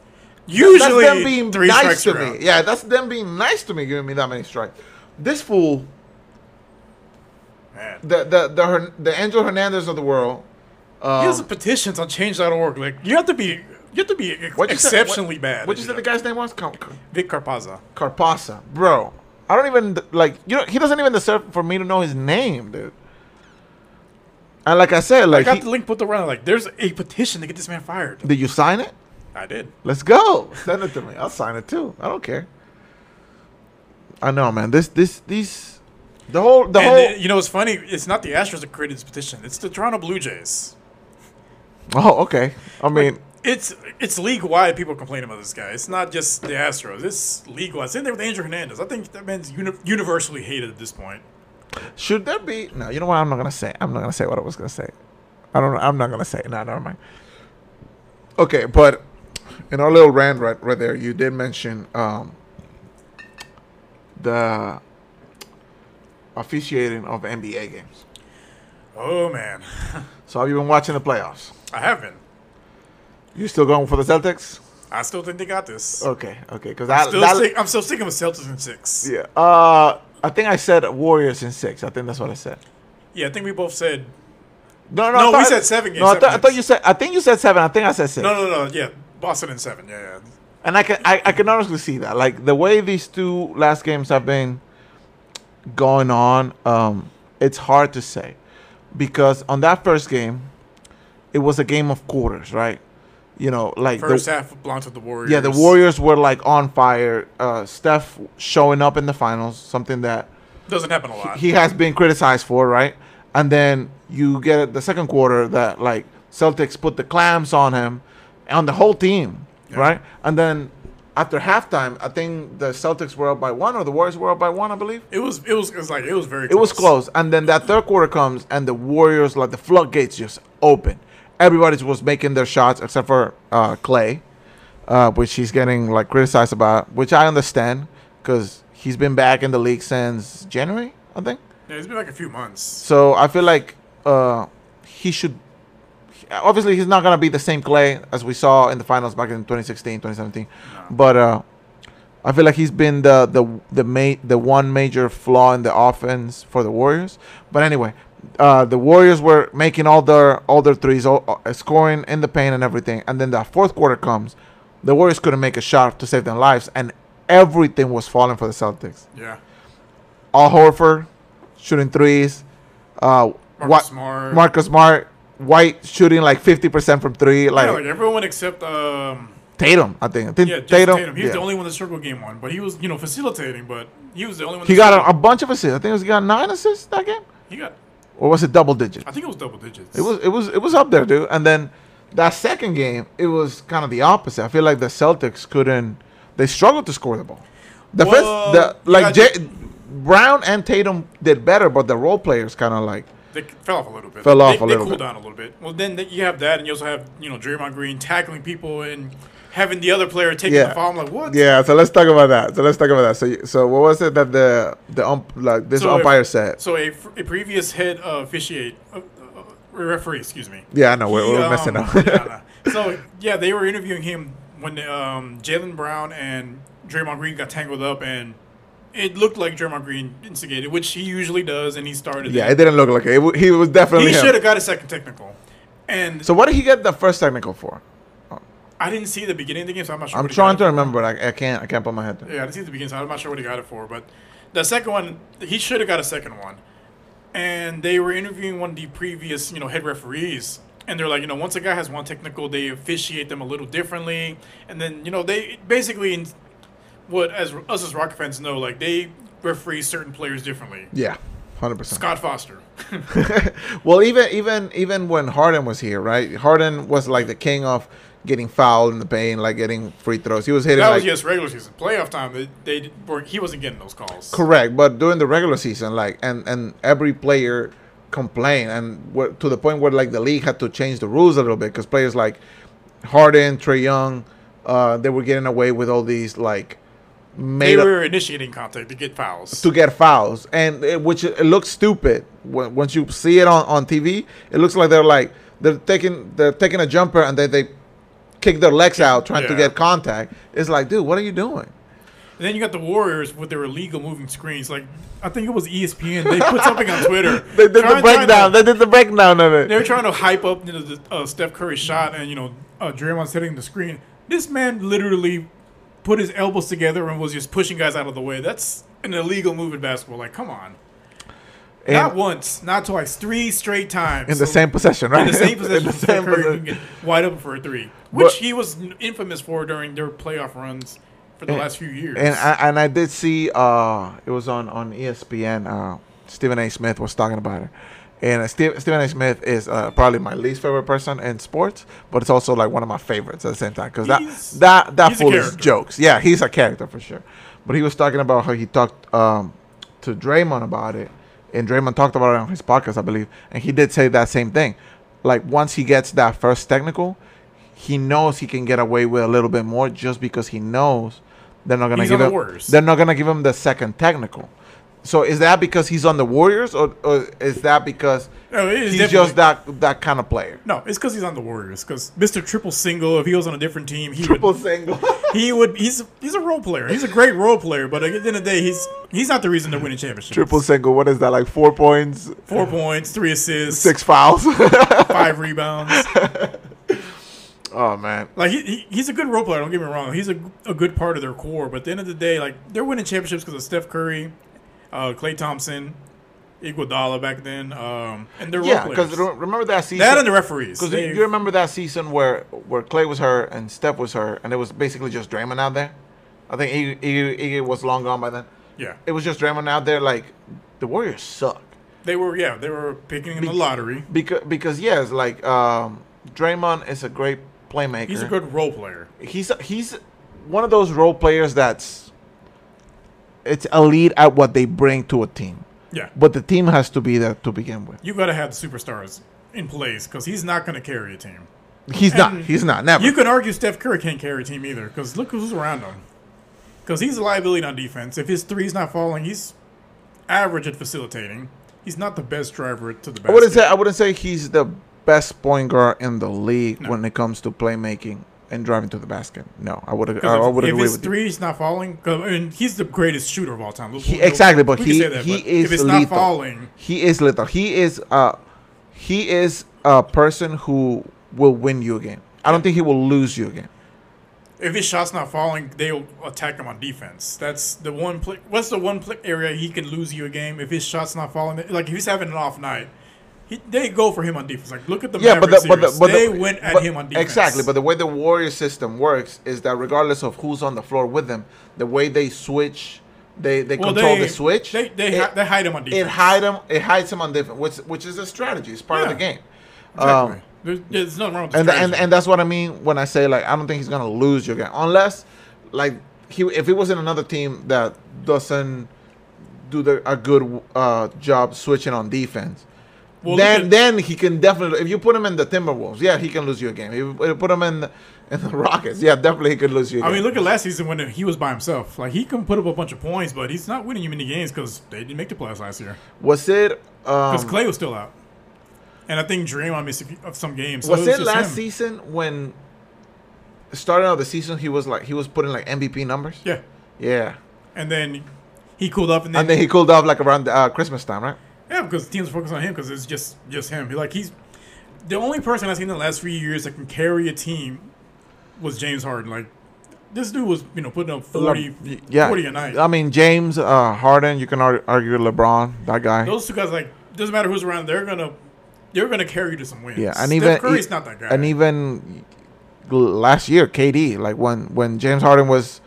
Usually that's them being three nice strikes to around. me. Yeah, that's them being nice to me, giving me that many strikes. This fool, man. The, the, the, the Angel Hernandez of the world. Um, he has a petitions on change dot org. Like, you have to be... You have to be ex exceptionally said, what, bad. What you said the guy's name was? Car Car Vic Carapazá. Carapazá. Bro, I don't even, like, you know, he doesn't even deserve for me to know his name, dude. And like I said, like. I got he, the link put around. Like, there's a petition to get this man fired. Did you sign it? I did. Let's go. Send it to me. I'll sign it too. I don't care. I know, man. This, this, these, the whole, the and whole. It, you know, it's funny. It's not the Astros that created this petition, it's the Toronto Blue Jays. Oh, okay. I mean. Like, It's it's league-wide people complain about this guy. It's not just the Astros. It's league-wide. Same thing with Angel Hernandez. I think that man's uni universally hated at this point. Should there be... No, you know what? I'm not going to say. I'm not going to say what I was going to say. I don't, I'm not going to say it. No, never mind. Okay, but in our little rant right, right there, you did mention um, the officiating of N B A games. Oh, man. So have you been watching the playoffs? I haven't. You still going for the Celtics? I still think they got this. Okay, okay, because I'm, I'm still sticking with Celtics in six. Yeah, uh, I think I said Warriors in six. I think that's what I said. Yeah, I think we both said. No, no, no, we said seven games. No, I, th I thought you said. I think you said seven. I think I said six. No, no, no. Yeah, Boston in seven. Yeah, yeah. And I can, I, I can honestly see that. Like the way these two last games have been going on, um, it's hard to say, because on that first game, it was a game of quarters, right? You know, like first the, half belonged to the Warriors. Yeah, the Warriors were like on fire. Uh, Steph showing up in the finals, something that doesn't happen a lot. He, he has been criticized for, right? And then you get the second quarter that like Celtics put the clamps on him, on the whole team, yeah. right? And then after halftime, I think the Celtics were up by one, or the Warriors were up by one, I believe. It was, it was, it was like it was very. Close. It was close, and then that third quarter comes, and the Warriors, like the floodgates just open. Everybody was making their shots except for uh, Clay, uh, which he's getting like criticized about, which I understand because he's been back in the league since January, I think. Yeah, it's been like a few months. So I feel like uh, he should. Obviously, he's not gonna be the same Clay as we saw in the finals back in twenty sixteen, twenty seventeen. No. But uh, I feel like he's been the the the ma the one major flaw in the offense for the Warriors. But anyway. Uh, the Warriors were making all their all their threes, all, uh, scoring in the paint and everything. And then the fourth quarter comes, the Warriors couldn't make a shot to save their lives, and everything was falling for the Celtics. Yeah, Al Horford shooting threes, uh, Marcus Smart, Marcus Smart, White shooting like fifty percent from three. Like, yeah, like everyone except um, Tatum, I think. I think yeah, Tatum. Tatum. He was yeah. the only one that circled game one, but he was you know facilitating. But he was the only one. He got a, a bunch of assists. I think it was, he got nine assists that game. He got. Or was it double digits? I think it was double digits. It was it was it was up there, dude. And then that second game, it was kind of the opposite. I feel like the Celtics couldn't. They struggled to score the ball. The well, first, the like yeah, Jay, Brown and Tatum did better, but the role players kind of like they fell off a little bit. Fell off they, a little. They cooled bit. down a little bit. Well, then you have that, and you also have you know Draymond Green tackling people and having the other player taking yeah. the foul. I'm like, what? Yeah. So let's talk about that. So let's talk about that. So so what was it that the the ump like this so umpire if, said? So a, a previous head uh, officiate uh, uh, referee, excuse me. Yeah, I know he, we're, we're um, messing up. yeah, nah. So yeah, they were interviewing him when um, Jaylen Brown and Draymond Green got tangled up, and it looked like Draymond Green instigated, which he usually does, and he started. Yeah, it, it didn't look like it. it he was definitely. He should have got a second technical. And so what did he get the first technical for? I didn't see the beginning of the game, so I'm not sure. I'm trying to remember, but I, I can't. I can't put my head down. Yeah, I didn't see the beginning, so I'm not sure what he got it for. But the second one, he should have got a second one. And they were interviewing one of the previous, you know, head referees, and they're like, you know, once a guy has one technical, they officiate them a little differently, and then you know, they basically, what as us as Rocket fans know, like they referee certain players differently. Yeah, hundred percent. Scott Foster. Well, even even even when Harden was here, right? Harden was like the king of getting fouled in the paint, like getting free throws. He was hitting. That was like, yes, regular season. Playoff time, they, they were, he wasn't getting those calls. Correct, but during the regular season, like and and every player complain, and to the point where like the league had to change the rules a little bit because players like Harden, Trae Young, uh, they were getting away with all these like made they were up, initiating contact to get fouls. To get fouls, and it, which it looks stupid once you see it on, on T V. It looks like they're like they're taking they're taking a jumper and they they kick their legs out trying yeah. to get contact. It's like, dude, what are you doing? And then you got the Warriors with their illegal moving screens. Like, I think it was E S P N. They put something on Twitter. They did trying, the breakdown. To, they did the breakdown of it. They were trying to hype up, you know, the, uh, Steph Curry's shot, and, you know, uh, Draymond's hitting the screen. This man literally put his elbows together and was just pushing guys out of the way. That's an illegal move in basketball. Like, come on. And not once, not twice, three straight times. In so, the same possession, right? In the same possession. the Steph same Curry possession. Can get wide open for a three, which but, he was infamous for during their playoff runs. For the and, last few years. And I, and I did see, uh, it was on, on E S P N, uh, Stephen A. Smith was talking about it. And uh, Steve, Stephen A. Smith is uh, probably my least favorite person in sports, but it's also like one of my favorites at the same time. Because that, that, that fool is jokes. Yeah, he's a character for sure. But he was talking about how he talked um, to Draymond about it. And Draymond talked about it on his podcast, I believe. And he did say that same thing. Like, once he gets that first technical, he knows he can get away with a little bit more just because he knows They're not gonna he's give on the him. Warriors. They're not gonna give him the second technical. So is that because he's on the Warriors, or, or is that because no, he's just that that kind of player? No, it's because he's on the Warriors. Because Mister Triple Single, if he was on a different team, he triple would, single. he would. He's he's a role player. He's a great role player. But at the end of the day, he's he's not the reason they're winning championships. Triple single. What is that? Like four points, four points, three assists, six fouls, five rebounds. Oh, man. Like, he, he he's a good role player. Don't get me wrong. He's a, a good part of their core. But at the end of the day, like, they're winning championships because of Steph Curry, uh, Klay Thompson, Iguodala back then. Um, and they're yeah, role players. Yeah, because remember that season. That and the referees. Because you remember that season where, where Klay was hurt and Steph was hurt, and it was basically just Draymond out there? I think Iggy, Iggy, Iggy was long gone by then. Yeah. It was just Draymond out there. Like, the Warriors suck. They were, yeah, they were picking in Be- the lottery. Because, because yes, like, um, Draymond is a great playmaker. He's a good role player. He's he's one of those role players that's it's elite at what they bring to a team. Yeah. But the team has to be there to begin with. You got to have superstars in place because he's not going to carry a team. He's and not. He's not. Never. You can argue Steph Curry can't carry a team either because look who's around him. Because he's a liability on defense. If his three's not falling, he's average at facilitating. He's not the best driver to the basket. I wouldn't say, I wouldn't say he's the best point guard in the league no. when it comes to playmaking and driving to the basket. No, I would I, I would agree with you. If his three is not falling, I mean, he's the greatest shooter of all time. We'll, he, we'll, exactly, but he that, he but is if it's lethal. Not falling, he is lethal. He is uh he is a person who will win you a game. I don't think he will lose you a game. If his shot's not falling, they'll attack him on defense. That's the one. Play, what's the one play area he can lose you a game if his shot's not falling? Like if he's having an off night. He, they go for him on defense. Like, look at the yeah, Maverick but the, but the, but They the, went at but, him on defense. Exactly. But the way the Warrior system works is that regardless of who's on the floor with them, the way they switch, they, they well, control they, the switch. They they, it, they hide him on defense. It hide him. It hides him on defense, which which is a strategy. It's part yeah, of the game. Exactly. Um, there's, there's nothing wrong with the and, strategy. And and that's what I mean when I say like I don't think he's gonna lose your game unless like he if he was in another team that doesn't do the, a good uh, job switching on defense. Well, then, at, then he can definitely. If you put him in the Timberwolves, yeah, he can lose you a game. If you put him in the, in the Rockets, yeah, definitely he could lose you a game. I mean, look at last season when he was by himself. Like he can put up a bunch of points, but he's not winning you many games because they didn't make the playoffs last year. Was it because um, Klay was still out, and I think Draymond missed some games. So was it, was it last him. season when starting out the season he was like he was putting like M V P numbers? Yeah, yeah. And then he cooled off, and then, and then he cooled off like around uh, Christmas time, right? Yeah, because teams focus on him because it's just just him. Like he's the only person I've seen in the last few years that can carry a team was James Harden. Like this dude was, you know, putting up forty, Le- yeah. forty a night. I mean, James uh, Harden. You can argue LeBron, that guy. Those two guys, like, doesn't matter who's around. They're gonna they're gonna carry you to some wins. Yeah, and Steph even Curry's e- not that guy. And even last year, K D. Like when when James Harden was,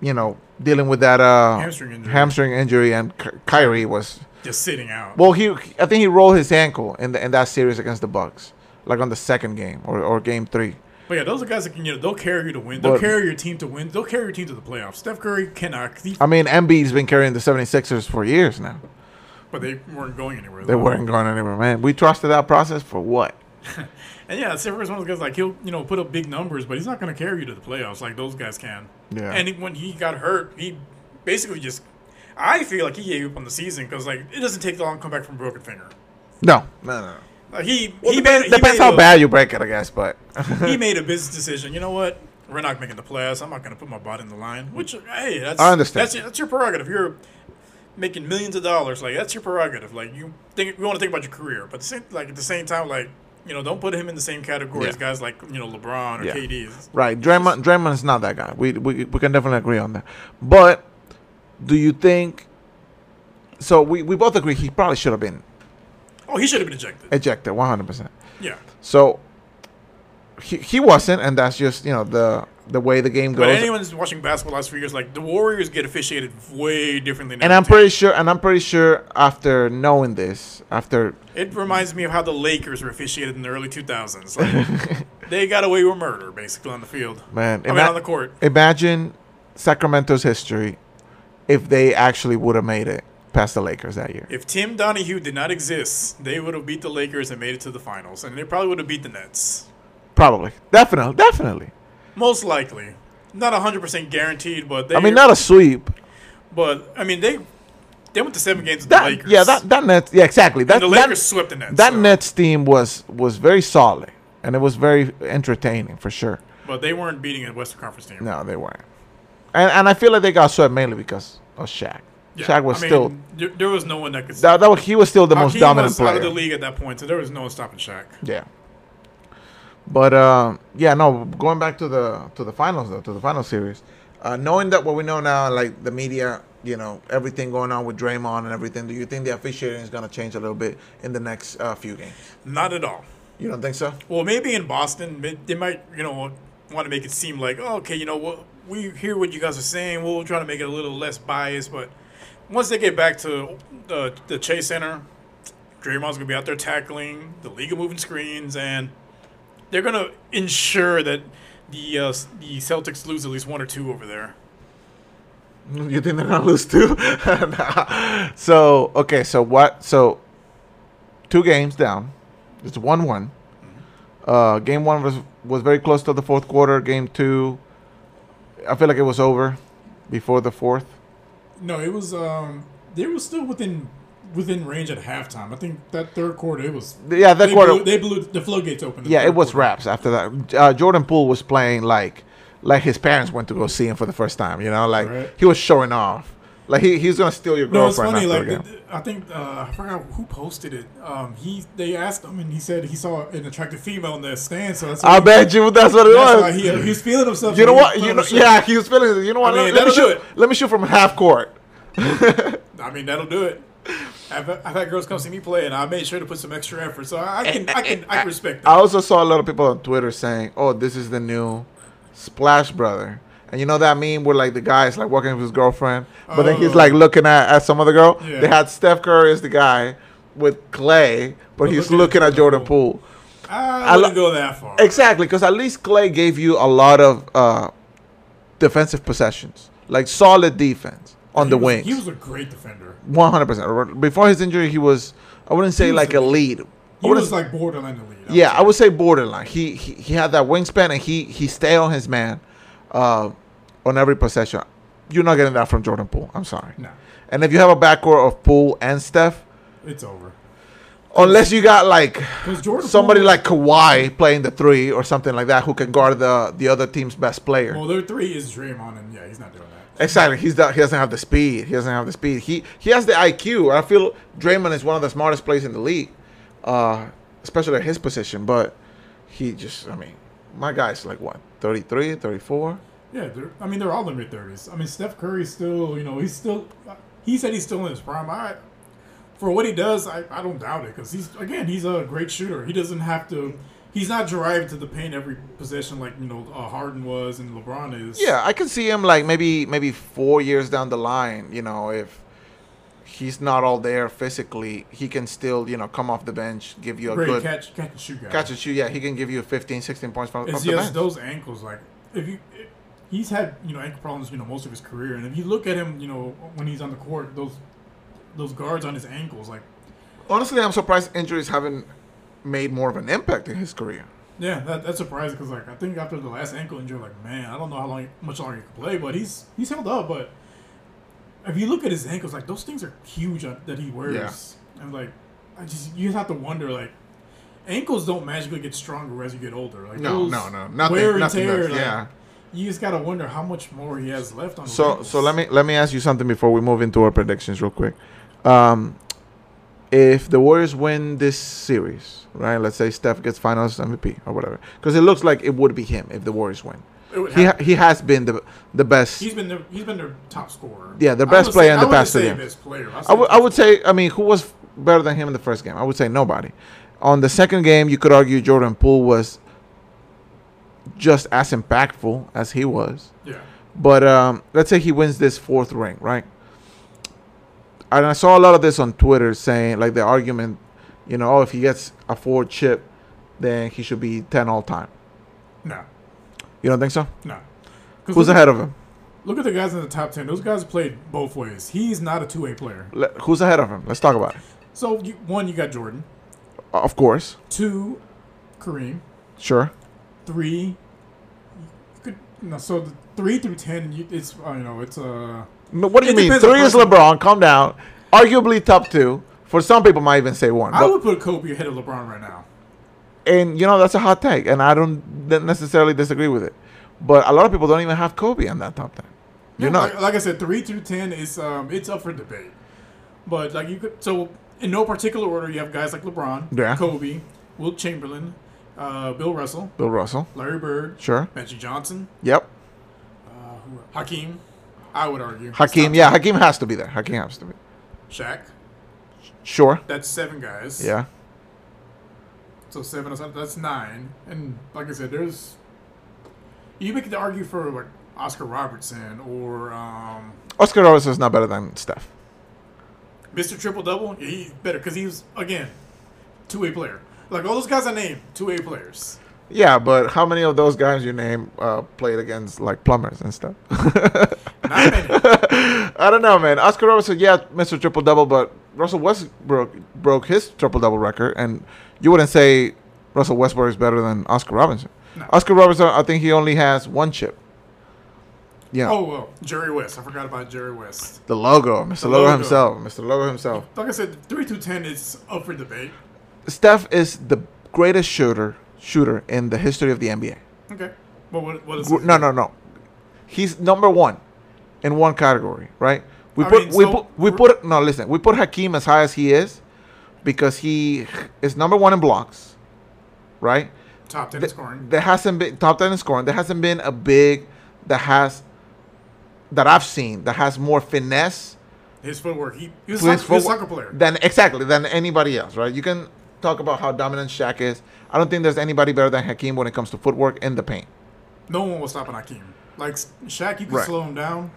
you know, dealing with that uh, hamstring injury. hamstring injury, and Kyrie was. Just sitting out. Well, he I think he rolled his ankle in the, in that series against the Bucks, like on the second game or, or game three. But yeah, those are guys that can, you know, they'll carry you to win. They'll but, carry your team to win. They'll carry your team to the playoffs. Steph Curry cannot. He, I mean, Embiid's been carrying the seventy-sixers for years now. But they weren't going anywhere. Though. They weren't going anywhere, man. We trusted that process for what? And yeah, Severus one of those guys, like, he'll, you know, put up big numbers, but he's not going to carry you to the playoffs like those guys can. Yeah. And when he got hurt, he basically just, I feel like he gave up on the season because, like, it doesn't take long to come back from a broken finger. No, no, no. Like he, well, he depends, made, he depends made how a, bad you break it, I guess, but. He made a business decision. You know what? We're not making the playoffs. I'm not going to put my body in the line. Which, hey, that's, I understand. That's, that's your prerogative. You're making millions of dollars. Like, that's your prerogative. Like, you think, we want to think about your career. But, same, like, at the same time, like, you know, don't put him in the same category yeah. as guys like, you know, LeBron or yeah. K D. Right. Draymond, Draymond's not that guy. We, we we can definitely agree on that. But do you think – so we, we both agree he probably should have been – Oh, he should have been ejected. Ejected, one hundred percent. Yeah. So he he wasn't, and that's just, you know, the – the way the game goes. But anyone who's watching basketball the last few years, like, the Warriors get officiated way differently now. And I'm pretty sure and I'm pretty sure after knowing this, after it reminds me of how the Lakers were officiated in the early two thousands. Like, they got away with murder basically on the field. Man, I mean, on the court. Imagine Sacramento's history if they actually would have made it past the Lakers that year. If Tim Donahue did not exist, they would have beat the Lakers and made it to the finals, and they probably would have beat the Nets. Probably. Definitely, definitely. Most likely. Not one hundred percent guaranteed, but they... I mean, not a sweep. But, I mean, they they went to seven games with that, the Lakers. Yeah, that, that Nets... Yeah, exactly. That, and the Lakers that, swept the Nets. That so. Nets team was, was very solid, and it was very entertaining, for sure. But they weren't beating a Western Conference team. No, they weren't. And and I feel like they got swept mainly because of Shaq. Yeah, Shaq was I mean, still... There, there was no one that could... That, that was, he was still the most dominant player. He was out of the league at that point, so there was no one stopping Shaq. Yeah. But um, yeah, no. Going back to the to the finals though, to the final series, uh, knowing that what we know now, like the media, you know, everything going on with Draymond and everything, do you think the officiating is going to change a little bit in the next uh, few games? Not at all. You don't think so? Well, maybe in Boston, they might, you know, want to make it seem like, oh, okay, you know, well, we hear what you guys are saying. We'll try to make it a little less biased. But once they get back to the the Chase Center, Draymond's gonna be out there tackling, the league of moving screens, and they're going to ensure that the uh, the Celtics lose at least one or two over there. You think they're going to lose two? Nah. So, okay, so what? So, two games down. It's one one. Mm-hmm. Uh, game one was, was very close to the fourth quarter. Game two, I feel like it was over before the fourth. No, it was um, – they were still within – within range at halftime. I think that third quarter, it was... Yeah, that they quarter... Blew, they blew the floodgates open. Yeah, it was quarter. Wraps after that. Uh, Jordan Poole was playing like like his parents went to go see him for the first time, you know? Like, right. He was showing off. Like, he he's going to steal your girlfriend. No, it's funny. Like, the, I think... Uh, I forgot who posted it. Um, he They asked him, and he said he saw an attractive female in the stand, so that's... I bet he, you that's what it that's was. He, he was feeling himself. You know what? You know, yeah, he was feeling... You know what? I mean, let, let, me shoot, let me shoot from half court. I mean, that'll do it. I've, I've had girls come see me play, and I made sure to put some extra effort, so I can I can I, I respect that. I also saw a lot of people on Twitter saying, "Oh, this is the new Splash Brother," and you know that meme where like the guy is like walking with his girlfriend, but oh. then he's like looking at, at some other girl. Yeah. They had Steph Curry as the guy with Clay, but, but he's looking, looking at Jordan Poole. Poole. I wouldn't I lo- go that far. Exactly, because at least Clay gave you a lot of uh, defensive possessions, like solid defense. On he the was, wings. He was a great defender. one hundred percent. Before his injury, he was, I wouldn't say like a lead. He was like borderline elite. I yeah, I would say borderline. He, he he had that wingspan, and he he stayed on his man uh, on every possession. You're not getting that from Jordan Poole. I'm sorry. No. And if you have a backcourt of Poole and Steph, it's over. Unless you got like somebody Poole, like Kawhi playing the three or something like that who can guard the, the other team's best player. Well, their three is Draymond, and yeah, he's not doing that. Exactly. He's the, he doesn't have the speed. He doesn't have the speed. He he has the I Q. I feel Draymond is one of the smartest players in the league, uh, especially at his position. But he just, I mean, my guy's like, what, thirty-three, thirty-four? Yeah, I mean, they're all in their mid-thirties. I mean, Steph Curry's still, you know, he's still, he said he's still in his prime. I, for what he does, I, I don't doubt it because, he's again, he's a great shooter. He doesn't have to. He's not driving to the paint every possession like, you know, uh, Harden was and LeBron is. Yeah, I can see him like maybe maybe four years down the line, you know, if he's not all there physically, he can still, you know, come off the bench, give you a Great, good catch, catch and shoot guy. Catch and shoot, yeah, he can give you fifteen, sixteen points from off the bench. Those ankles, like if you, if he's had, you know, ankle problems, you know, most of his career, and if you look at him, you know, when he's on the court, those those guards on his ankles. Like, honestly, I'm surprised injuries haven't made more of an impact in his career. Yeah, that, that's surprising because, like, I think after the last ankle injury, like, man, I don't know how long, much longer he can play, but he's he's held up. But if you look at his ankles, like, those things are huge that he wears. Yeah. And, like, I just you just have to wonder, like, ankles don't magically get stronger as you get older. Like, no, no, no, nothing, wear and nothing tear, like, yeah. You just gotta wonder how much more he has left on. So, ankles. so let me let me ask you something before we move into our predictions, real quick. Um, If the Warriors win this series, right? Let's say Steph gets Finals M V P or whatever, because it looks like it would be him if the Warriors win. He ha- he has been the the best. He's been their, he's been their top scorer. Yeah, the best player in the past two years. I would I would say I mean who was better than him in the first game? I would say nobody. On the second game, you could argue Jordan Poole was just as impactful as he was. Yeah. But um, let's say he wins this fourth ring, right? And I saw a lot of this on Twitter saying, like, the argument, you know, oh, if he gets a four chip, then he should be ten all time. No. You don't think so? No. Who's ahead of him? Look at the guys in the top ten. Those guys played both ways. He's not a two-way player. Le- who's ahead of him? Let's talk about it. So, you, one, you got Jordan. Uh, of course. Two, Kareem. Sure. Three. You could, no, so, the three through ten, you, it's, uh, you know, it's a... Uh, What do you mean? Three is LeBron. Calm down. Arguably top two. For some people, might even say one. I would put Kobe ahead of LeBron right now. And, you know, that's a hot take. And I don't necessarily disagree with it. But a lot of people don't even have Kobe on that top ten. You know, like, like I said, three through ten is um, it's up for debate. But like you could, so in no particular order, you have guys like LeBron, yeah. Kobe, Wilt Chamberlain, uh, Bill Russell, Bill Russell, Larry Bird, sure, Magic Johnson, yep, uh, Hakeem. I would argue. Hakeem, yeah, Hakeem has to be there. Hakeem has to be. Shaq. Sure. That's seven guys. Yeah. So seven, that's nine. And like I said, there's... You could argue for like Oscar Robertson or... Um, Oscar Robertson's not better than Steph. Mister Triple-Double, yeah, he's better because he was, again, two-way player. Like all those guys I named, two-way players. Yeah, but how many of those guys you name uh, played against, like, plumbers and stuff? Not many. I don't know, man. Oscar Robertson, yeah, Mister Triple-Double, but Russell Westbrook broke his Triple-Double record, and you wouldn't say Russell Westbrook is better than Oscar Robertson. No. Oscar Robertson, I think he only has one chip. Yeah. Oh, well, Jerry West. I forgot about Jerry West. The logo. Mister The logo, logo himself. Mister Logo himself. Like I said, three through ten is up for debate. Steph is the greatest shooter shooter in the history of the N B A. Okay. But what, what is it? No, no, no. He's number one in one category, right? We I put mean, we so put we put no, listen. We put Hakeem as high as he is because he is number one in blocks, right? Top ten in scoring. There hasn't been top ten in scoring. There hasn't been a big that has that I've seen that has more finesse. His footwork. He, he was his footwork, a soccer player. Than exactly than anybody else, right? You can talk about how dominant Shaq is. I don't think there's anybody better than Hakeem when it comes to footwork in the paint. No one was stopping Hakeem. Like, Shaq, you could right. slow him down.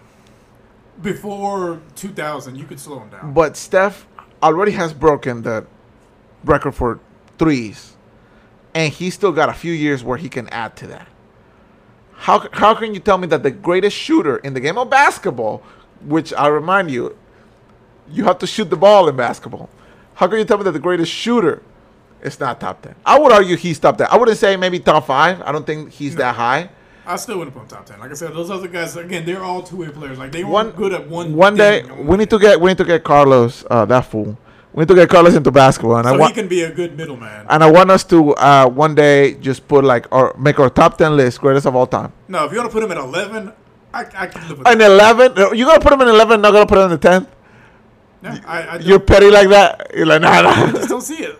Before two thousand, you could slow him down. But Steph already has broken the record for threes, and he's still got a few years where he can add to that. How, how can you tell me that the greatest shooter in the game of basketball, which I remind you, you have to shoot the ball in basketball. How can you tell me that the greatest shooter It's not top ten. I would argue he's top ten. I wouldn't say maybe top five. I don't think he's no, that high. I still wouldn't put him top ten. Like I said, those other guys, again, they're all two-way players. Like they weren't one, good at one. One day on we need to get we need to get Carlos uh, that fool. We need to get Carlos into basketball, and so I want he can be a good middleman. And I want us to uh, one day just put like or make our top ten list greatest of all time. No, if you want to put him at eleven, I, I can live with an eleven. You gonna put him in eleven? Not gonna put him in the tenth? No, I, I you're petty like that. You're like nah, nah. I just don't see it.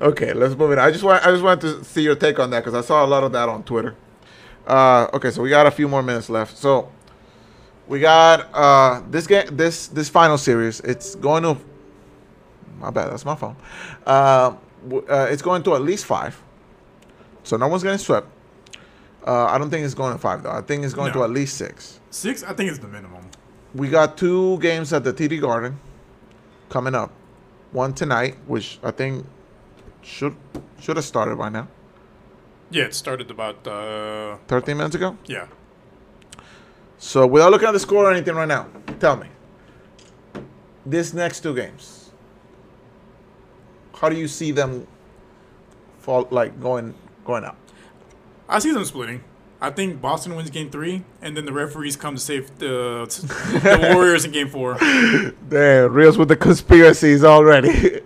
Okay, let's move it. I just want I just wanted to see your take on that because I saw a lot of that on Twitter. Uh, okay, so we got a few more minutes left. So we got uh, this game, this this final series. It's going to. My bad, that's my phone. Uh, uh, it's going to at least five. So no one's getting swept. Uh, I don't think it's going to five though. I think it's going no. to at least six. Six, I think it's the minimum. We got two games at the T D Garden coming up. One tonight, which I think. Should should have started by now. Yeah, it started about uh, thirteen minutes ago. Yeah. So without looking at the score or anything right now, tell me, this next two games, how do you see them fall, like going going up? I see them splitting. I think Boston wins game three, and then the referees come to save the, the Warriors in game four. Damn, Rios with the conspiracies already.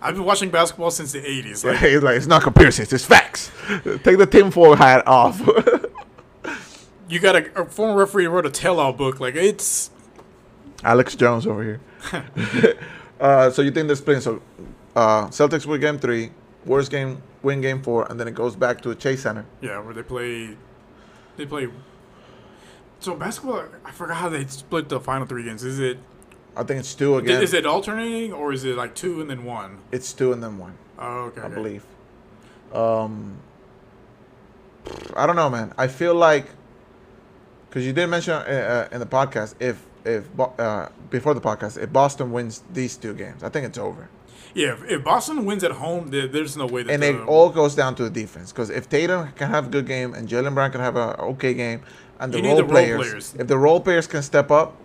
I've been watching basketball since the eighties. Like, yeah, like, it's not conspiracies, it's facts. Take the tinfoil hat off. You got a, a former referee wrote a tell-all book. Like, it's... Alex Jones over here. uh, so you think they're splitting. So uh, Celtics win game three, Warriors game win game four, and then it goes back to a Chase Center. Yeah, where they play... They play... So basketball, I forgot how they split the final three games. Is it... I think it's two again. Is it alternating, or is it like two and then one? It's two and then one. Oh, okay. I okay. believe. Um, I don't know, man. I feel like... Because you did mention uh, in the podcast, if if uh, before the podcast, if Boston wins these two games, I think it's over. Yeah, if Boston wins at home, there's no way. That and it them. all goes down to the defense. Because if Tatum can have a good game and Jaylen Brown can have an okay game, and the, role, the players, role players, if the role players can step up,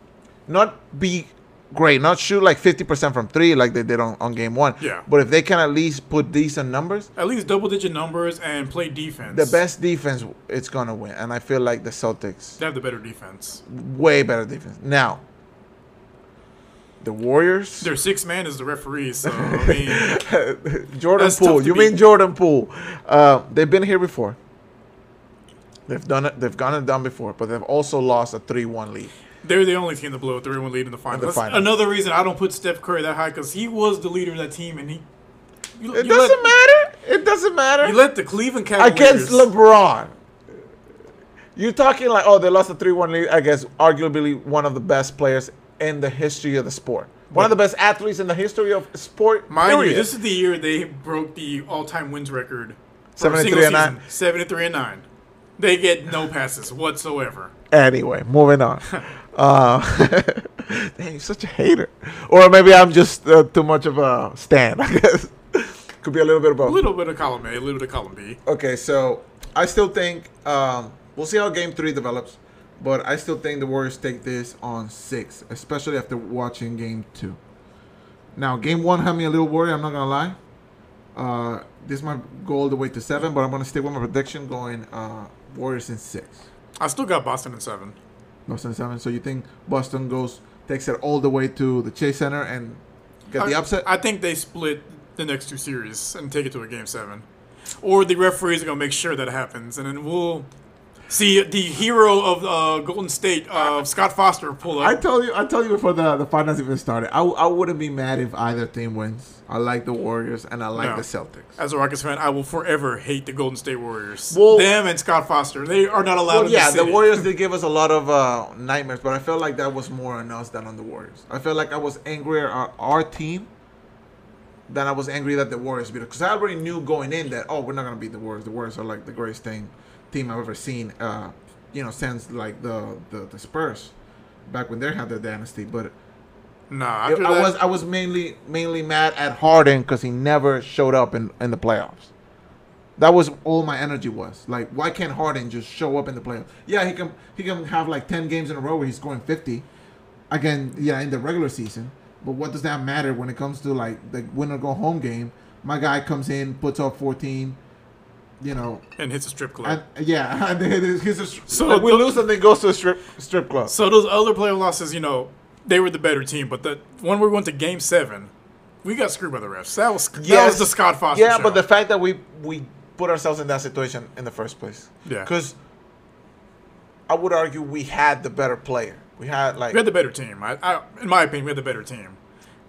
not be great, not shoot like fifty percent from three like they did on, on game one. Yeah. But if they can at least put decent numbers. At least double-digit numbers and play defense. The best defense, it's going to win. And I feel like the Celtics. They have the better defense. Way better defense. Now, the Warriors. Their sixth man is the referee, so, I mean. Jordan Poole. You mean Jordan Poole. Uh, they've been here before. They've done it. They've gone and done before, but they've also lost a three one lead. They're the only team to blow a three one lead in the finals. In the finals. Another reason I don't put Steph Curry that high, because he was the leader of that team, and he. You, it you doesn't let, matter. It doesn't matter. You let the Cleveland Cavaliers against LeBron. You're talking like, oh, they lost a three one lead against arguably one of the best players in the history of the sport, one yeah. of the best athletes in the history of sport. Mind you, this is the year they broke the all-time wins record. Seventy-three and nine. Seventy-three and nine. They get no passes whatsoever. Anyway, moving on. Uh, Dang, you're such a hater. Or maybe I'm just uh, too much of a stan, I guess. Could be a little bit of both. A little bit of column A, a little bit of column B. Okay, so I still think um, we'll see how game three develops. But I still think the Warriors take this on six, especially after watching game two. Now, game one had me a little worried, I'm not going to lie. Uh, this might go all the way to seven, but I'm going to stick with my prediction going uh, Warriors in six. I still got Boston in seven. Boston in seven. So you think Boston goes takes it all the way to the Chase Center and get I, the upset? I think they split the next two series and take it to a game seven. Or the referees are going to make sure that happens, and then we'll see the hero of uh, Golden State, uh, Scott Foster, pull up. I told you, I told you before the, the finals even started, I, I wouldn't be mad if either team wins. I like the Warriors, and I like no. the Celtics. As a Rockets fan, I will forever hate the Golden State Warriors. Well, them and Scott Foster, they are not allowed well, in yeah, the city. Yeah, the Warriors did give us a lot of uh, nightmares, but I felt like that was more on us than on the Warriors. I felt like I was angrier at our team than I was angry that the Warriors beat us. Because I already knew going in that, oh, we're not going to beat the Warriors. The Warriors are like the greatest thing. team I've ever seen, uh, you know, since like the, the, the Spurs, back when they had their dynasty. But no, nah, I that, was I was mainly mainly mad at Harden because he never showed up in, in the playoffs. That was all my energy was. Like, why can't Harden just show up in the playoffs? Yeah, he can he can have like ten games in a row where he's scoring fifty. Again, yeah, in the regular season. But what does that matter when it comes to like the win or go home game? My guy comes in, puts up fourteen. You know, and hits a strip club. And, yeah, and hits, hits a strip. So like we lose, and then goes to a strip strip club. So those other playoff losses, you know, they were the better team. But the when we went to Game Seven, we got screwed by the refs. That was yes. that was the Scott Foster. Yeah, show. But the fact that we we put ourselves in that situation in the first place. Yeah, because I would argue we had the better player. We had like we had the better team. I, I in my opinion, we had the better team.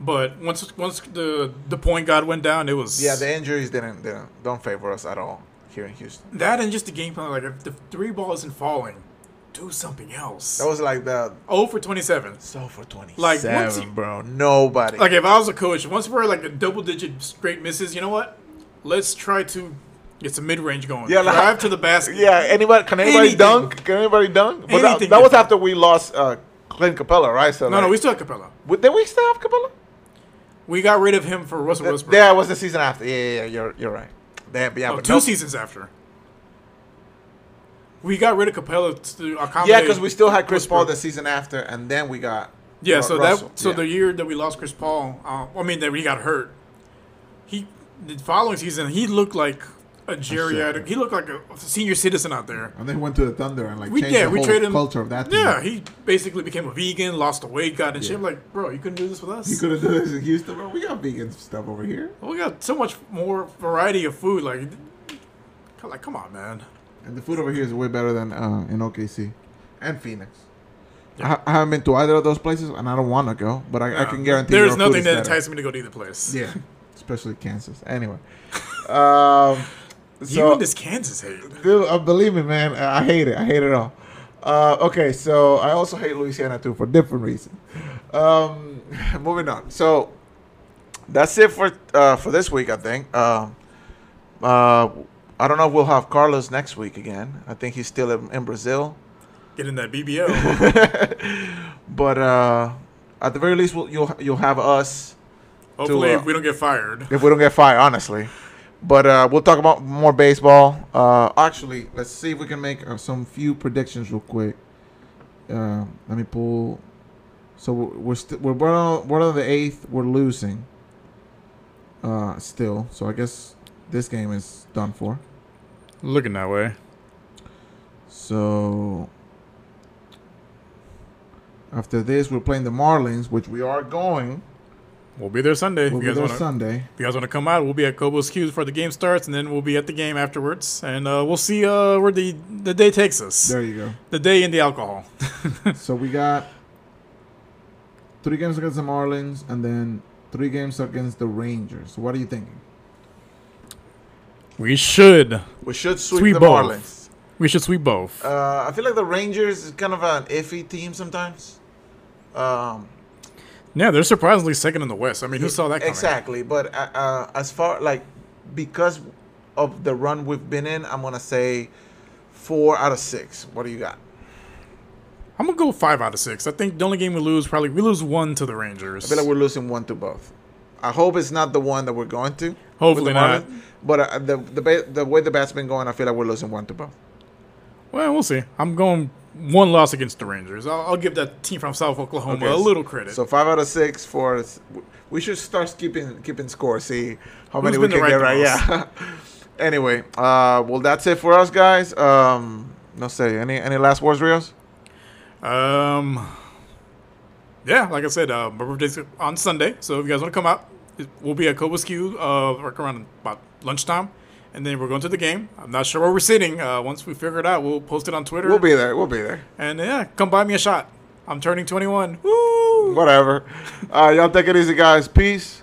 But once once the the point guard went down, it was yeah. The injuries didn't, didn't don't favor us at all. Here in Houston. That and just the game plan. Like, if the three ball isn't falling, do something else. That was like the... oh for twenty-seven. oh for twenty-seven, like, once you, bro. Nobody. Like, if I was a coach, once we're like a double-digit straight misses, you know what? Let's try to get some mid-range going. Yeah, like, drive to the basket. Yeah, anybody? Can anybody Anything. dunk? Can anybody dunk? But that, that was after we lost uh, Clint Capella, right? So No, like, no, we still have Capella. Did we still have Capella? We got rid of him for Russell the, Westbrook. Yeah, it was the season after. Yeah, yeah, yeah. You're, you're right. Damn, yeah, oh, but two no. seasons after. We got rid of Capella to accommodate. Yeah, because we still had Chris Paul the season after, and then we got Yeah, so Russell. that so yeah. the year that we lost Chris Paul, uh, I mean that we got hurt, he the following season he looked like a geriatric. He looked like a senior citizen out there. And then went to the Thunder and like we, changed yeah, the we whole traded, culture of that. Yeah, team. He basically became a vegan, lost the weight, got in yeah. shape. Like, bro, you couldn't do this with us. You couldn't do this in Houston, bro. We got vegan stuff over here. We got so much more variety of food. Like, like come on, man. And the food over here is way better than uh, in O K C and Phoenix. Yeah. I, I haven't been to either of those places, and I don't want to go, but I, no. I can guarantee there's nothing that entices me to go to either place. Yeah, especially Kansas. Anyway, um, so, you and this Kansas hate, dude. Uh, believe me, man. I hate it. I hate it all. Uh, okay, so I also hate Louisiana too for different reasons. Um, moving on. So that's it for uh, for this week, I think. Um, uh, I don't know if we'll have Carlos next week again. I think he's still in, in Brazil. Get in that B B L. But uh, at the very least, we'll, you'll you'll have us. Hopefully, to, uh, if we don't get fired. If we don't get fired, honestly. But uh, we'll talk about more baseball. Uh, actually, let's see if we can make uh, some few predictions real quick. Uh, let me pull. So we're st- we're one on the eighth. We're losing. Uh, still, so I guess this game is done for. Looking that way. So. After this, we're playing the Marlins, which we are going. We'll be there Sunday. We'll be there wanna, Sunday. If you guys want to come out, we'll be at Cobo's Q's before the game starts, and then we'll be at the game afterwards. And uh, we'll see uh, where the, the day takes us. There you go. The day and the alcohol. So we got three games against the Marlins, and then three games against the Rangers. What are you thinking? We should. We should sweep, sweep the both. Marlins. We should sweep both. Uh, I feel like the Rangers is kind of an iffy team sometimes. Um, yeah, they're surprisingly second in the West. I mean, who yeah, saw that coming? Exactly. But uh, as far, like, because of the run we've been in, I'm going to say four out of six. What do you got? I'm going to go five out of six. I think the only game we lose, probably, we lose one to the Rangers. I feel like we're losing one to both. I hope it's not the one that we're going to. Hopefully not. But uh, the, the, ba- the way the bat's been going, I feel like we're losing one to both. Well, we'll see. I'm going one loss against the Rangers. I'll, I'll give that team from South Oklahoma okay, a little credit. So five out of six for – we should start keeping keeping score, see how many we can right get right. Yeah. Anyway, uh, well, that's it for us, guys. Um, no say. Any any last words, Rios? Um, yeah, like I said, uh, my birthday's on Sunday. So if you guys want to come out, we'll be at Cobo's Q uh, around about lunchtime. And then we're going to the game. I'm not sure where we're sitting. Uh, once we figure it out, we'll post it on Twitter. We'll be there. We'll be there. And, yeah, come buy me a shot. I'm turning twenty-one. Woo! Whatever. Uh, y'all take it easy, guys. Peace.